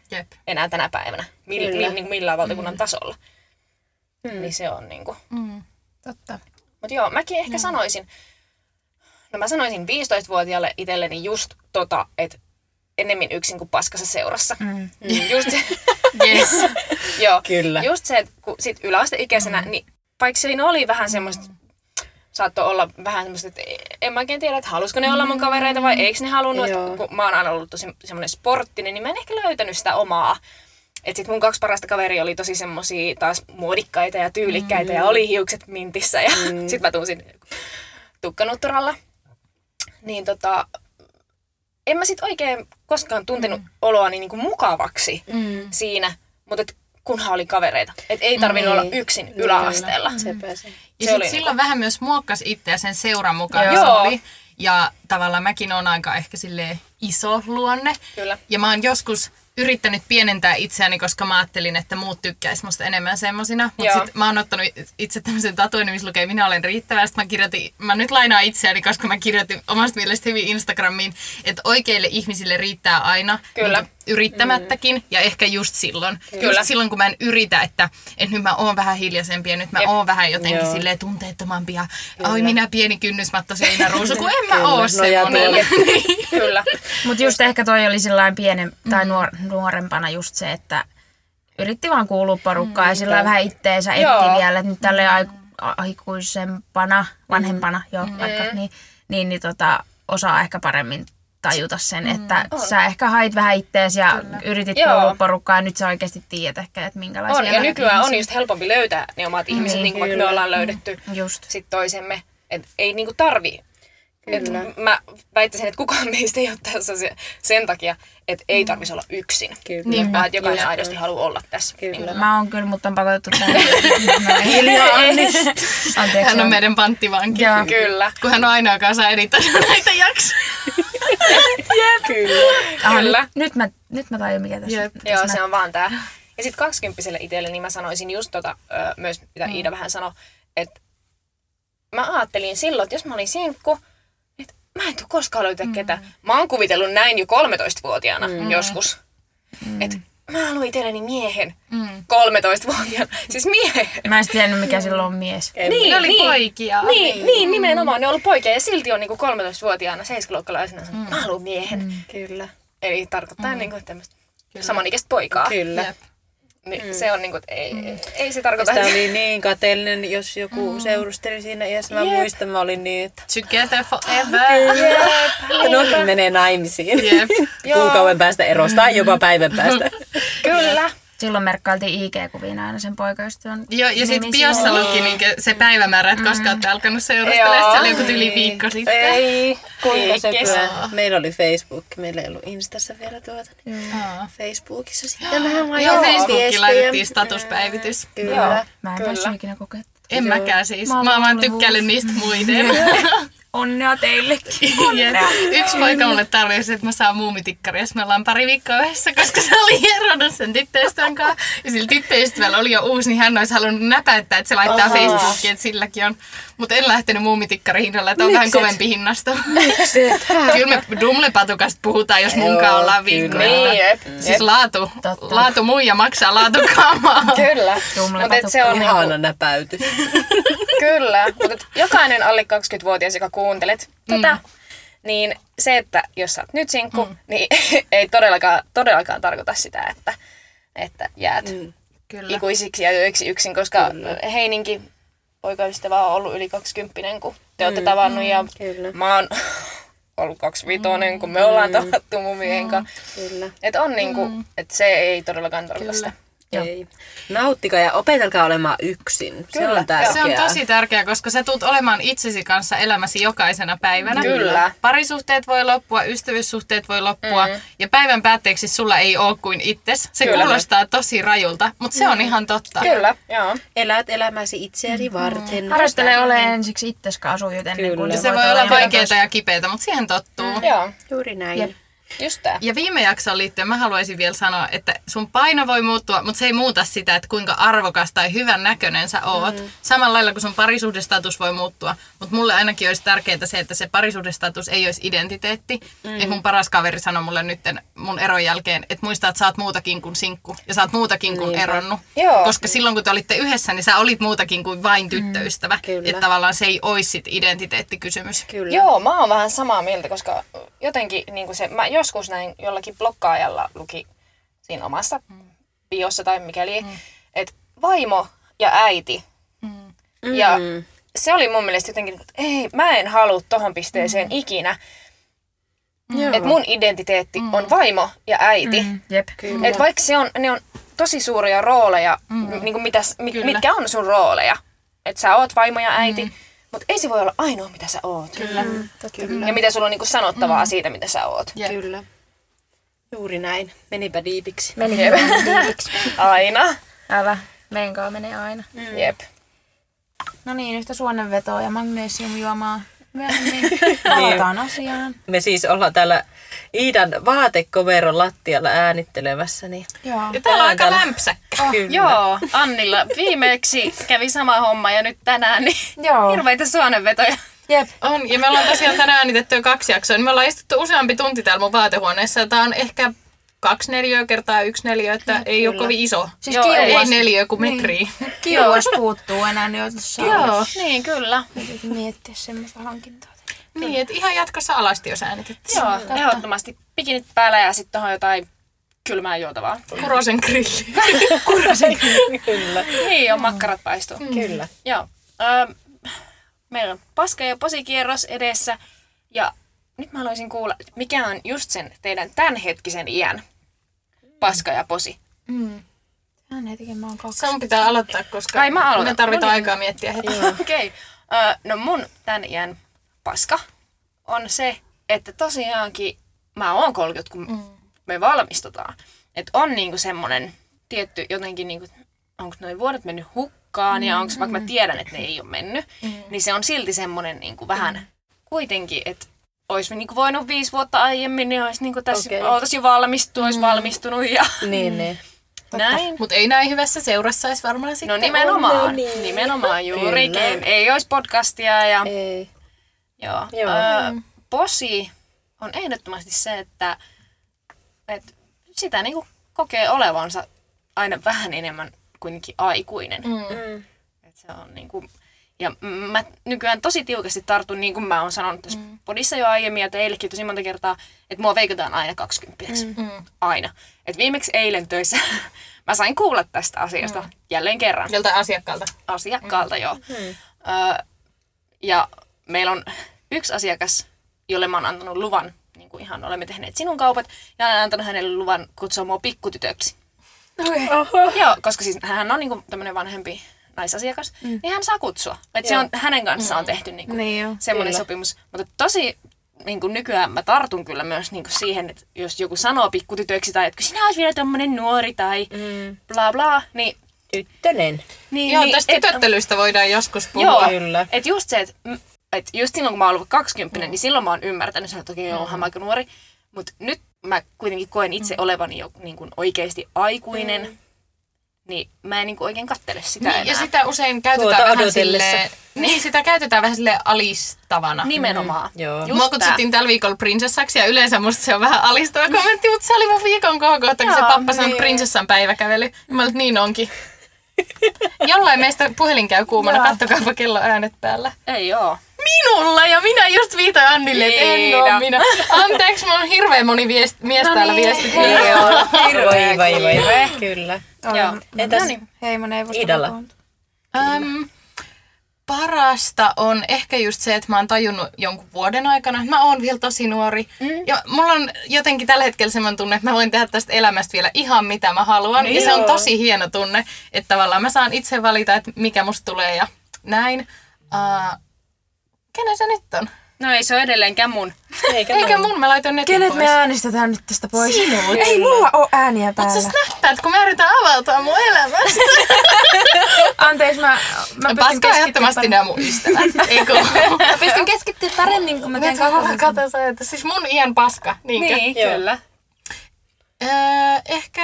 enää tänä päivänä mill, mi, niin millään valtakunnan mm. tasolla. Mm. Niin se on niin kuin... Mm. Totta. Mutta joo, mäkin ehkä mm. sanoisin, no mä sanoisin viisitoistavuotiaalle itselleni just tota, että ennemmin yksin kuin paskassa seurassa. Mm. Mm. Just se, yes. joo, Kyllä. just se, että kun sit yläasteikäisenä, mm. niin vaikka siinä oli vähän semmoista, saattoi olla vähän semmoista, että en mä oikein tiedä, että halusiko ne olla mun kavereita vai eikö ne halunnut. Mm. Kun mä oon aina ollut tosi semmoinen sporttinen, niin mä en ehkä löytänyt sitä omaa. Että sit mun kaksi parasta kaveria oli tosi semmosia taas muodikkaita ja tyylikkäitä mm. ja oli hiukset mintissä ja mm. sit mä tunsin tukkanutturalla. Niin tota... En mä sit oikein koskaan tuntenut mm. oloani niinku mukavaksi mm. siinä, mutta et kunhan oli kavereita. Et ei tarvinnut mm. olla yksin mm. yläasteella. Mm. Se pääsi. Ja se sit silloin niinku... vähän myös muokkasi itseä sen seuran mukaan. Joo. Se ja tavallaan mäkin on aika ehkä silleen iso luonne. Kyllä. Ja mä oon joskus yrittänyt pienentää itseäni, koska mä ajattelin, että muut tykkäis musta enemmän semmosina. Mutta sit mä oon ottanut itse tämmöisen tatuoinnin, missä lukee minä olen riittävä. Mä kirjoitin, mä nyt lainaan itseäni, koska mä kirjoitin omasta mielestä hyvin Instagramiin, että oikeille ihmisille riittää aina. Kyllä. Yrittämättäkin mm. ja ehkä just silloin. Kyllä. Just silloin, kun mä en yritä, että, että nyt mä oon vähän hiljaisempi ja nyt mä Jep. oon vähän jotenkin Joo. silleen tunteettomampi ja ai minä pieni kynnys, mä otta seinä ruusu, kun en mä oo semmonen. Kyllä. Mut just ehkä toi oli sillain pienen tai nuor, nuorempana just se, että yritti vaan kuulua porukkaan mm, ja sillain vähän itteensä etti vielä, että nyt tälleen aiku, aikuisempana, vanhempana jo mm. vaikka, niin, niin, niin tota, osaa ehkä paremmin tajuta sen, että mm, sä ehkä hait vähän ittees ja Kyllä. yritit kuulua porukkaa ja nyt sä oikeasti tiedät ehkä, että minkälaisia on. Ja nykyään ihmisiä. On just helpompi löytää ne omat mm, ihmiset, niin kuin me ollaan löydetty just. Sit toisemme. Et ei niinku tarvii. Et mä väittäisin, että kukaan meistä ei ole tässä sen takia, että ei tarvitsisi olla yksin. Niin, vaan jokainen kyllä. aidosti haluaa olla tässä. Kyllä. Mä oon kyllä, mutta on pakotettu tänne. Hän on meidän panttivanki. Joo. Kyllä. Kun hän on ainoakaan saa edittänyt näitä jaksoja. Jep. Kyllä. Ah, kyllä. Nyt mä, nyt mä tajun mikä tässä. Jep. Joo, se on vaan tää. Ja sit kaksikymppiselle itselle, niin mä sanoisin just tota, myös mitä Iida vähän sanoi, että mä ajattelin silloin, että jos mä olin sinkku, mä en tule koskaan löytää mm. ketään. Mä oon kuvitellut näin jo kolmetoistavuotiaana mm. joskus. Mm. Et mä haluan itselleni miehen mm. kolmetoistavuotiaana. Siis miehen. Mä en tiennyt mikä silloin on mies. Niin, niin, ne oli niin, poikia. Niin, mm. niin, nimenomaan. Ne on ollut poikia ja silti on niinku kolmetoistavuotiaana seiskaluokkalaisena sanonut, mm. mä haluan miehen. Mm. Kyllä. Eli tarkoittaa mm. niinku tämmöistä samanikäistä poikaa. Kyllä. Jep. Niin, mm. se on niinku, että ei, mm. ei se tarkoita. Sitä oli niin kateellinen, jos joku mm. seurusteli siinä iässä. Mä yep. muistan, mä olin niin, että... Together forever. Jep. No, menee naimisiin. Jep. Kuukauden päästä erostaa, joka päivän päästä. Kyllä. Silloin merkkailtiin I G-kuviin aina sen poikaystävän. Joo, ja sitten Piassa luki niin se päivämäärä, että koska olette alkanut seurustelemaan. Se oli joku yli viikko sitten. Ei, kuinka se kyllä. Meillä oli Facebook, meillä ei ollut Instassa vielä tuota. Niin Facebookissa sitten vähän vaan. Joo, Facebookiin laitettiin statuspäivitys. Kyllä. Joo. Mä en päässyt ikinä kokea. En mäkään siis. Mä oon vaan tykkäillyt niistä muiden. Onnea teillekin. Onnea. Yksi poika mulle tarvitsi, että mä saan muumitikkari, jos me ollaan pari viikkoa yhdessä, koska se oli eronnut sen tyttöystävän kanssa. Ja sillä tyttöystävällä oli jo uusi, niin hän olisi halunnut näpäyttää, että se laittaa Aha. Facebookiin, että silläkin on. Mutta en lähtenyt muumitikkari hinnalla, että on Mikset? Vähän kovempi hinnasto. Kyllä me dumlepatukasta puhutaan, jos munkaan ollaan viikkoja. Niin, siis laatu, laatu muija maksaa laatukamaa. Kyllä. Dumlepatukka. Ihana näpäytys. Kyllä, mutta jokainen alle kaksikymmentävuotias, joka kuuntelet tätä, mm. niin se, että jos sä oot nyt sinkku, mm. niin ei todellakaan, todellakaan tarkoita sitä, että, että jäät mm. ikuisiksi ja yksi yksin, koska Kyllä. Heininki poikaystävä on ollut yli kaksikymppinen, kun te mm. olette tavannut mm. ja Kyllä. mä oon ollut kaksikymmentäviisi, kun me ollaan mm. tavattu mummien kanssa. Mm. Että on niinku, mm. että se ei todellakaan tarkoita Kyllä. sitä. Ei. Nauttikaa ja opetelkaa olemaan yksin. Kyllä. Se on tärkeää. Se on tosi tärkeää, koska sä tulet olemaan itsesi kanssa elämäsi jokaisena päivänä. Kyllä. Parisuhteet voi loppua, ystävyyssuhteet voi loppua mm. ja päivän päätteeksi sulla ei ole kuin itses. Se Kyllä. kuulostaa tosi rajulta, mutta se on mm. ihan totta. Kyllä, joo. Elät elämäsi itseäsi mm. varten. Harrastele ole ensiksi itses kaasuja ennen kuin... Se voi olla vaikeaa ja kipeätä, mutta siihen tottuu. Mm. Joo. Juuri näin. Jep. Ja viime jaksoon liittyen mä haluaisin vielä sanoa, että sun paino voi muuttua, mutta se ei muuta sitä, että kuinka arvokas tai hyvän näköinen sä oot. Mm. Samalla lailla kuin sun parisuhdestatus voi muuttua, mutta mulle ainakin olisi tärkeää se, että se parisuhdestatus ei olisi identiteetti. Mm. Ja mun paras kaveri sanoi mulle nyt mun eron jälkeen, että muista, että sä oot muutakin kuin sinkku ja sä oot muutakin kuin Niinpä. Eronnut. Joo. Koska silloin kun te olitte yhdessä, niin sä olit muutakin kuin vain tyttöystävä. Mm. Että tavallaan se ei olisi sit identiteettikysymys. Kyllä. Joo, mä oon vähän samaa mieltä, koska jotenkin niin se... Mä, joskus näin jollakin blokkaajalla luki siinä omassa mm. biossa tai mikäli, mm. että vaimo ja äiti. Mm. Ja mm. se oli mun mielestä jotenkin, että ei, mä en halua tohon pisteeseen mm. ikinä. Mm. Että mun identiteetti mm. on vaimo ja äiti. Mm. Jep. Että vaikka se on, ne on tosi suuria rooleja, mm. niin kuin mitäs, mit, mitkä on sun rooleja. Että sä oot vaimo ja äiti. Mm. Mutta ei se voi olla ainoa, mitä sä oot. Kyllä. Mm, kyllä. Ja mitä sulla on niinku sanottavaa mm. siitä, mitä sä oot. Jep. Kyllä. Juuri näin. Menipä diipiksi. Menipä diipiksi. Aina. Älä. Menkaa menee aina. Mm. Jep. No niin, yhtä suonenvetoa ja magneesiumjuomaa. myöhemmin. Palataan asiaan. Me siis ollaan täällä Iidan vaatekomeron lattialla äänittelemässä. Niin. Joo. Ja täällä on aika lämpsäkkä. Oh, joo, Annilla viimeksi kävi sama homma ja nyt tänään niin hirveitä suonenvetoja. Jep. On, ja me ollaan tosiaan tänään äänitetty jo kaksi jaksoa. Niin me ollaan istuttu useampi tunti täällä mun vaatehuoneessa. Tää on ehkä kaksi neliöä kertaa yksi neliö, että no, ei kyllä ole kovin iso. Siis joo, kiuas, ei neliö kuin metriä. Niin. Kiuas puuttuu enää, niin oot saanut. Joo, niin kyllä. Täytyy miettiä semmoista hankintaa. Niin, että ihan jatkossa alasti, jos äänitettiin. Joo, totta. Ehdottomasti. Pikinit päällä ja sitten tuohon jotain kylmää juotavaa. Kurosen grilli. Kurosen grilli. Kyllä. Niin, on makkarat paistu. Mm. Kyllä. Joo. Öö, meillä on paska- ja posikierros edessä. Ja nyt mä haluaisin kuulla, mikä on just sen teidän tämänhetkisen iän paska ja posi. Mm. Tämänhetkinen mä oon kaksi. Sun pitää aloittaa, koska Ai, mä aloitan. me tarvitaan Moni. aikaa miettiä heti. Okei. Okay. Öö, no mun tämän iän paska on se, että tosiaankin mä oon kolmekymmentä, kun mm. me valmistutaan. Että on niinku semmonen tietty jotenkin, niinku, onko noi vuodet mennyt hukkaan mm. ja onko, vaikka mä tiedän, että ne ei ole mennyt, mm. niin se on silti semmonen niinku vähän mm. kuitenkin, että ois niinku voinut viisi vuotta aiemmin, niin ois niinku tässä okay. oltaisi valmistunut, ois mm. valmistunut ja niin, niin. Näin. Mut ei näin hyvässä seurassa ois varmaan sitten. No nimenomaan, on, no niin. nimenomaan juurikin. Ei ois podcastia ja... Ei. Joo. Joo. Öö, posi on ehdottomasti se, että, että sitä niinku kokee olevansa aina vähän enemmän kuitenkin aikuinen. Mm. Et se on niinku, ja mä nykyään tosi tiukasti tartun, niin kuin mä oon sanonut tässä mm. podissa jo aiemmin ja teillekin tosi monta kertaa, että mua veikataan aina kaksikymppiseksi. Mm-hmm. Aina. Et viimeksi eilen töissä mä sain kuulla tästä asiasta mm. jälleen kerran. Joltain asiakkaalta. Asiakkaalta, mm. joo. Mm. Öö, ja meillä on yksi asiakas, jolle mä oon antanut luvan, niin kuin ihan olemme tehneet sinun kaupat, ja olen antanut hänelle luvan kutsua mua pikkutytöksi. Joo, koska siis hän on niin kuin tämmöinen vanhempi naisasiakas, mm. niin hän saa kutsua. Et se on, hänen kanssaan on tehty niin kuin niin semmoinen sopimus. Mutta tosi niin kuin nykyään mä tartun kyllä myös niin kuin siihen, että jos joku sanoo pikkutytöksi tai että sinä olis vielä tommonen nuori tai mm. bla bla, niin... Tyttönen. Niin, joo, niin, tästä tytöttelystä voidaan joskus puhua. Joo, että just se, että... Et just silloin, kun mä oon ollut kaksikymppinen, mm. niin silloin mä oon ymmärtänyt, että toki joo, mm. mä aika nuori. Mutta nyt mä kuitenkin koen itse mm. olevani jo niin kun oikeasti aikuinen, mm. niin mä en niin kun oikein kattele sitä niin, enää. Ja sitä usein käytetään Tuota vähän silleen... Niin, sitä käytetään vähän silleen alistavana. Nimenomaan. Mm. Mä kutsuttiin tällä viikolla prinsessaksi ja yleensä musta se on vähän alistava kommentti, mutta se oli mun viikon kohokohta, kun se pappa sanoi niin. prinsessan päiväkävely. Ja mä olin, niin onkin. Jollain meistä puhelin käy kuumana, kattokaapa kello äänet päällä. Ei oo. Minulla ja minä just viitoin Annille, että en oo minä. Anteeksi, mulla on hirveän moni viest, mies no täällä niin. viestit. Ei oo, hirveä, vai, vai, vai. Kyllä. Joo. Entäs Iidalla? Um, parasta on ehkä just se, että mä oon tajunnut jonkun vuoden aikana. Mä oon vielä tosi nuori. Mm. Ja mulla on jotenkin tällä hetkellä semmoinen tunne, että mä voin tehdä tästä elämästä vielä ihan mitä mä haluan. No, ja joo. se on tosi hieno tunne, että tavallaan mä saan itse valita, että mikä musta tulee ja näin. Uh, Kenen se nyt on? No ei se ole edelleenkään mun. Eikä, Eikä mun, mä laitoin netin Kenet pois. Kenet me äänestetään nyt tästä pois? Sinut. Ei mulla ole ääniä päällä. Mutta sä nähtäät, kun mä yritän avautua mun elämästä. Anteeksi, mä, mä no, paskaa ehdottomasti nämä mun ystävät. Eiku. Mä pystyn keskittyä paremmin, kun mä teen katsota. Kato sä, että siis mun iän paska. Niinkö? Niin, kyllä. Öö, ehkä...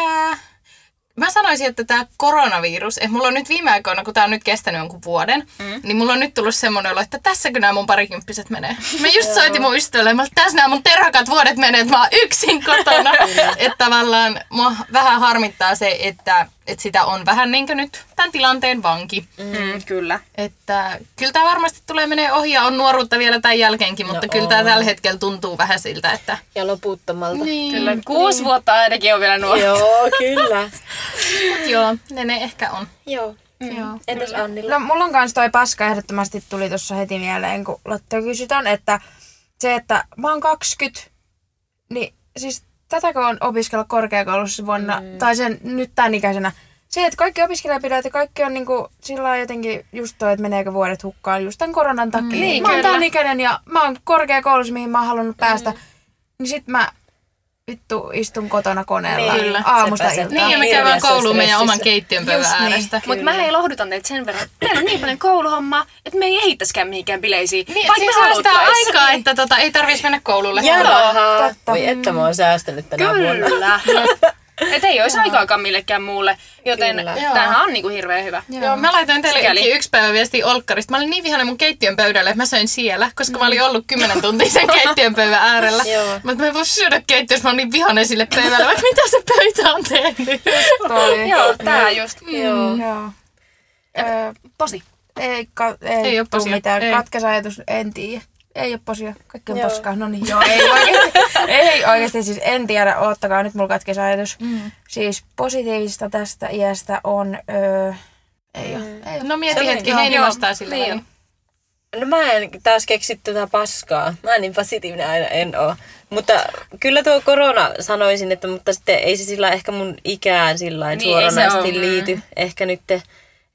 Mä sanoisin, että tämä koronavirus, että mulla on nyt viime aikoina, kun tää on nyt kestänyt jonkun vuoden, mm. niin mulla on nyt tullut semmoinen olo, että tässäkö nämä mun parikymppiset menee. Mä just soitin mun ystävälle, mä olin, tässä nämä mun terhakat vuodet menee, että mä oon yksin kotona. Että tavallaan mua vähän harmittaa se, että, että sitä on vähän niin kuin nyt tämän tilanteen vanki. Mm, kyllä. Että kyllä tää varmasti tulee menee ohi ja on nuoruutta vielä tämän jälkeenkin, mutta no, kyllä tää tällä hetkellä tuntuu vähän siltä, että... Ja loputtomalta. Niin, kyllä, kuusi niin. vuotta ainakin on vielä nuoruutta. Joo, kyllä. Joo, ne ne ehkä on. Joo. Mm. Joo. Entäs Annilla? No mulla on kans toi paska ehdottomasti tuli tossa heti mieleen, kun Lotta kysytään, että se, että mä oon kaksikymmentä, niin siis tätäkö on opiskella korkeakoulussa vuonna, mm. tai sen nyt tän ikäisenä. Se, että kaikki opiskelijapidät ja kaikki on niinku sillä jotenkin just toi, että meneekö vuodet hukkaan just tän koronan takia. Mm. Niin, mä oon tän ikäinen ja mä oon korkeakoulussa, mihin mä oon halunnut päästä. Mm. Niin sit mä vittu istun kotona koneella niin, aamusta iltaan. Niin, ja me käydään kouluun meidän oman keittiön pöydän äärestä. Mutta mä hei lohdutan teitä sen verran, että meillä on niin paljon kouluhommaa, että me ei ehittäisikään mihinkään bileisiin. Niin, vaikka me säästää aikaa, että tota, ei tarvitsisi mennä koululle. Jaha, voi että mä oon säästänyt tänä vuonna. Kyllä. Et ei olisi aikaakaan millekään muulle, joten kyllä, tämähän on niinku hirveän hyvä. Joo, joo. Mä laitoin teillekin yksi päivä viestiä olkkarista. Mä olin niin vihainen mun keittiön pöydälle, että mä söin siellä, koska mä olin ollut kymmenen tuntia sen keittiön pöydän äärellä. Mutta mä en voi syödä keittiössä, mä olin niin vihainen sille pöydälle, vaikka mitä se pöytä on tehnyt. Toi. Joo, tää just. Mm. Joo. Joo. Öö, posi. Ei, ka- ei, ei tuu mitään. Katkesajatus, en tiedä. Ei ole posia. Kaikki on poskaa. No niin, joo, ei oikeasti. Ei oikeasti, siis en tiedä. Oottakaa, nyt mulla katkesi ajatus. Mm. Siis positiivista tästä iästä on... Öö, ei ole. Mm. Ei ole. No mieti hetki, Heini vastaa sillä niin. No mä en taas keksi tätä paskaa. Mä niin positiivinen aina en oo. Mutta kyllä tuo korona sanoisin, että mutta sitten ei se sillä ehkä mun ikään sillain niin, suoranaisesti liity. Mm. Ehkä nyt,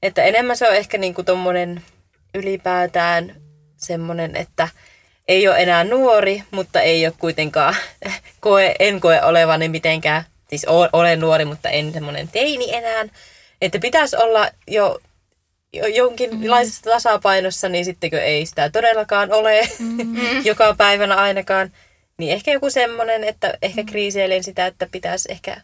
että enemmän se on ehkä niinku tommonen ylipäätään semmonen, että... Ei ole enää nuori, mutta ei ole kuitenkaan, koe, en koe olevani mitenkään, siis olen nuori, mutta en semmoinen teini enää. Että pitäisi olla jo, jo jonkinlaisessa mm-hmm. tasapainossa, niin sittenkö ei sitä todellakaan ole mm-hmm. joka päivänä ainakaan. Niin ehkä joku semmoinen, että ehkä kriiseilen sitä, että pitäisi ehkä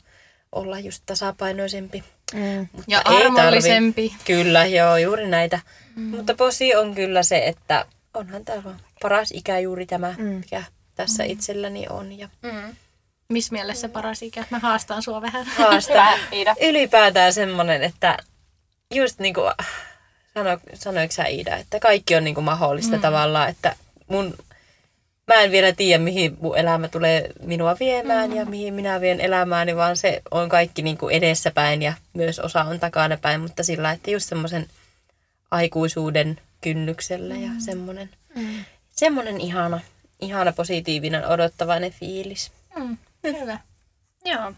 olla just tasapainoisempi. Mm. Ja armollisempi. Tarvi. Kyllä, joo, juuri näitä. Mm. Mutta posi on kyllä se, että onhan tämä vaan paras ikä juuri tämä, mm. mikä tässä mm. itselläni on. Ja... Mm. Missä mielessä paras ikä? Mä haastan sua vähän. Haastaa. Iida. Ylipäätään semmoinen, että just niin kuin sano, sanoitko sä Iida, että kaikki on niin kuin mahdollista mm. tavallaan, että mun, mä en vielä tiedä, mihin mun elämä tulee minua viemään mm. ja mihin minä vien elämääni, vaan se on kaikki niin kuin edessäpäin ja myös osa on takanapäin, mutta sillä, että just semmoisen aikuisuuden kynnyksellä ja mm. semmoinen mm. semmoinen ihana, ihana positiivinen odottavainen fiilis. Mm. Hyvä. Mm. Joo.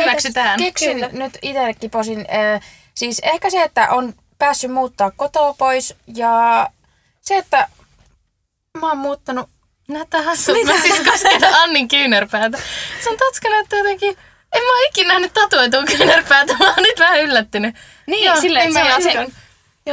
Hyväksytään. Keksin Kyllä. nyt itsellekin posin. Äh, siis ehkä se, että on päässyt muuttaa kotoa pois ja se, että mä oon muuttanut näitä hassuja. Mä siis kosketan Annin kyynärpäätä. Se on tatska näyttää jotenkin... En mä ikinä nähnyt tatuoitua kyynärpäätä. Mä oon nyt vähän yllättynyt. Niin, Joo, silleen se on se...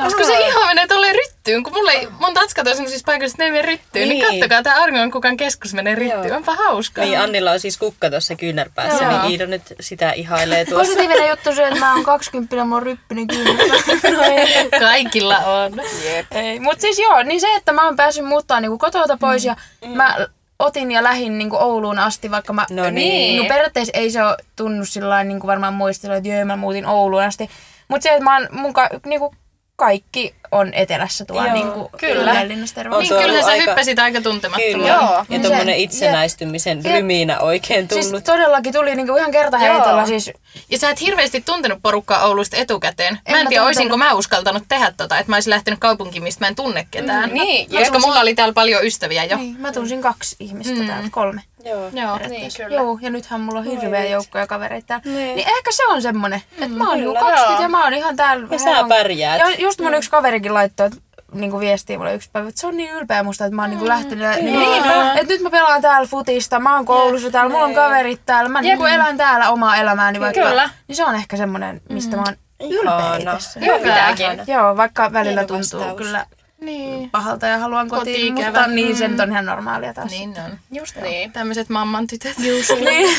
Koska se iho menee tolleen ryttyyn, kun mulla ei, mun tatskataan semmoisissa paikoissa, että ne ei mene ryttyyn, niin, niin kattokaa, tää Argon kukan keskus menee ryttyyn, onpa hauskaa. Niin, Annilla on siis kukka tuossa kyynärpäässä, Joo. niin Iida nyt sitä ihailee tuossa. Positiivinen juttu se, että mä oon kaksikymppinen, mä oon ryppinen kyynärpää. Kaikilla on. Yep. Ei, mut siis joo, niin se, että mä oon päässyt muuttaa niinku kotolta pois mm. ja mm. mä otin ja lähin niinku Ouluun asti, vaikka mä... No niin. No periaatteessa ei se oo tunnu sillain, niinku varmaan muistella, että joo, mä muutin Ouluun asti. Mut se, että mä oon mun ka, niinku... Kaikki on etelässä tuo niinku yllälinnästä tervaa. Niin, kyllä sä aika... hyppäsit aika tuntemattomaan. Joo. Ja tommonen itsenäistymisen ja... ryminä oikein tullut. Siis todellakin tuli niinku ihan kertaheitolla siis. Ja sä et hirveästi tuntenut porukkaa Oulusta etukäteen. En mä en tiedä, oisinko mä uskaltanut tehdä tota, että mä olisin lähtenyt kaupunkiin, mistä mä en tunne ketään. Mm, niin. Koska tunsin... mulla oli täällä paljon ystäviä jo. Niin, mä tunsin kaksi ihmistä mm. täällä, kolme. Joo, Joo niin kyllä. Joo, ja nythän mulla on hirveä joukkoja kavereita. Niin. Niin ehkä se on semmonen, että mä oon kaksikymmentä ja mä oon ihan täällä. Ja sä pärjäät. Ja just mun yksi kaverikin laittoi niinku viestiä mulle yksi päivä, että se on niin ylpeä musta, että mä oon niinku lähtenyt. Niin, niin, että nyt mä pelaan täällä futista, mä oon koulussa täällä, mulla on kaverit täällä, mä niinku elän täällä omaa elämääni vaikka. Kyllä. Niin se on ehkä semmonen, mistä mä oon ylpeä tässä. Joo, pitääkin. Joo, vaikka välillä tuntuu kyllä. Niin. Pahalta ja haluan kotiin, kotiin mutta niin mm. se nyt on ihan normaalia taas. Niin sitten. On. Just Joo. niin. Tämmöiset mamman tytöt. Just niin.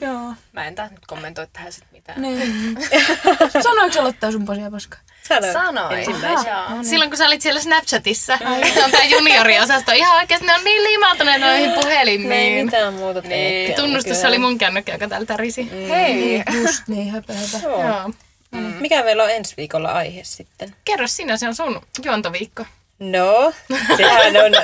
Joo. Mä en taas nyt kommentoi tähän sit mitään. Niin. Sanoiko aloittaa sun posia paskaa? Sanoin. Sanoin. No niin. Silloin kun sä olit siellä Snapchatissa. Ai. Se on tää junioriosasto. Ihan oikeesti ne on niin liimautuneet noihin puhelimiin. Me ei mitään muuta teettiin. Tunnustus oli mun kännykkä, joka täältä risi. Mm. Hei. Just niin, höpö höpö. Joo. Mm. Mikä meillä on ensi viikolla aihe sitten? Kerro sinä, se on sun juontoviikko. No, sehän on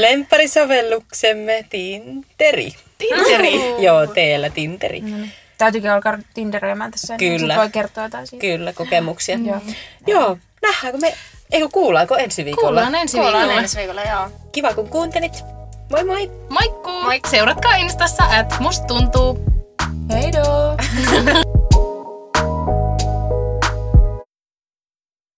lempparisovelluksemme Tinteri. Tinteri? Uh. Joo, teellä Tinteri. Mm. Täytyykin alkaa tinderoimaan tässä. Kyllä. Voi kertoa jotain siitä. Kyllä, kokemuksia. Mm. Joo. Joo, nähdäänkö me, eikö kuullaanko ensi viikolla? Kuullaan ensi viikolla. Kuullaan ensi viikolla, joo. Kiva kun kuuntelit. Moi moi. Moikkuu. Moikku. Moikku. Seuratkaa Instassa, että musta tuntuu.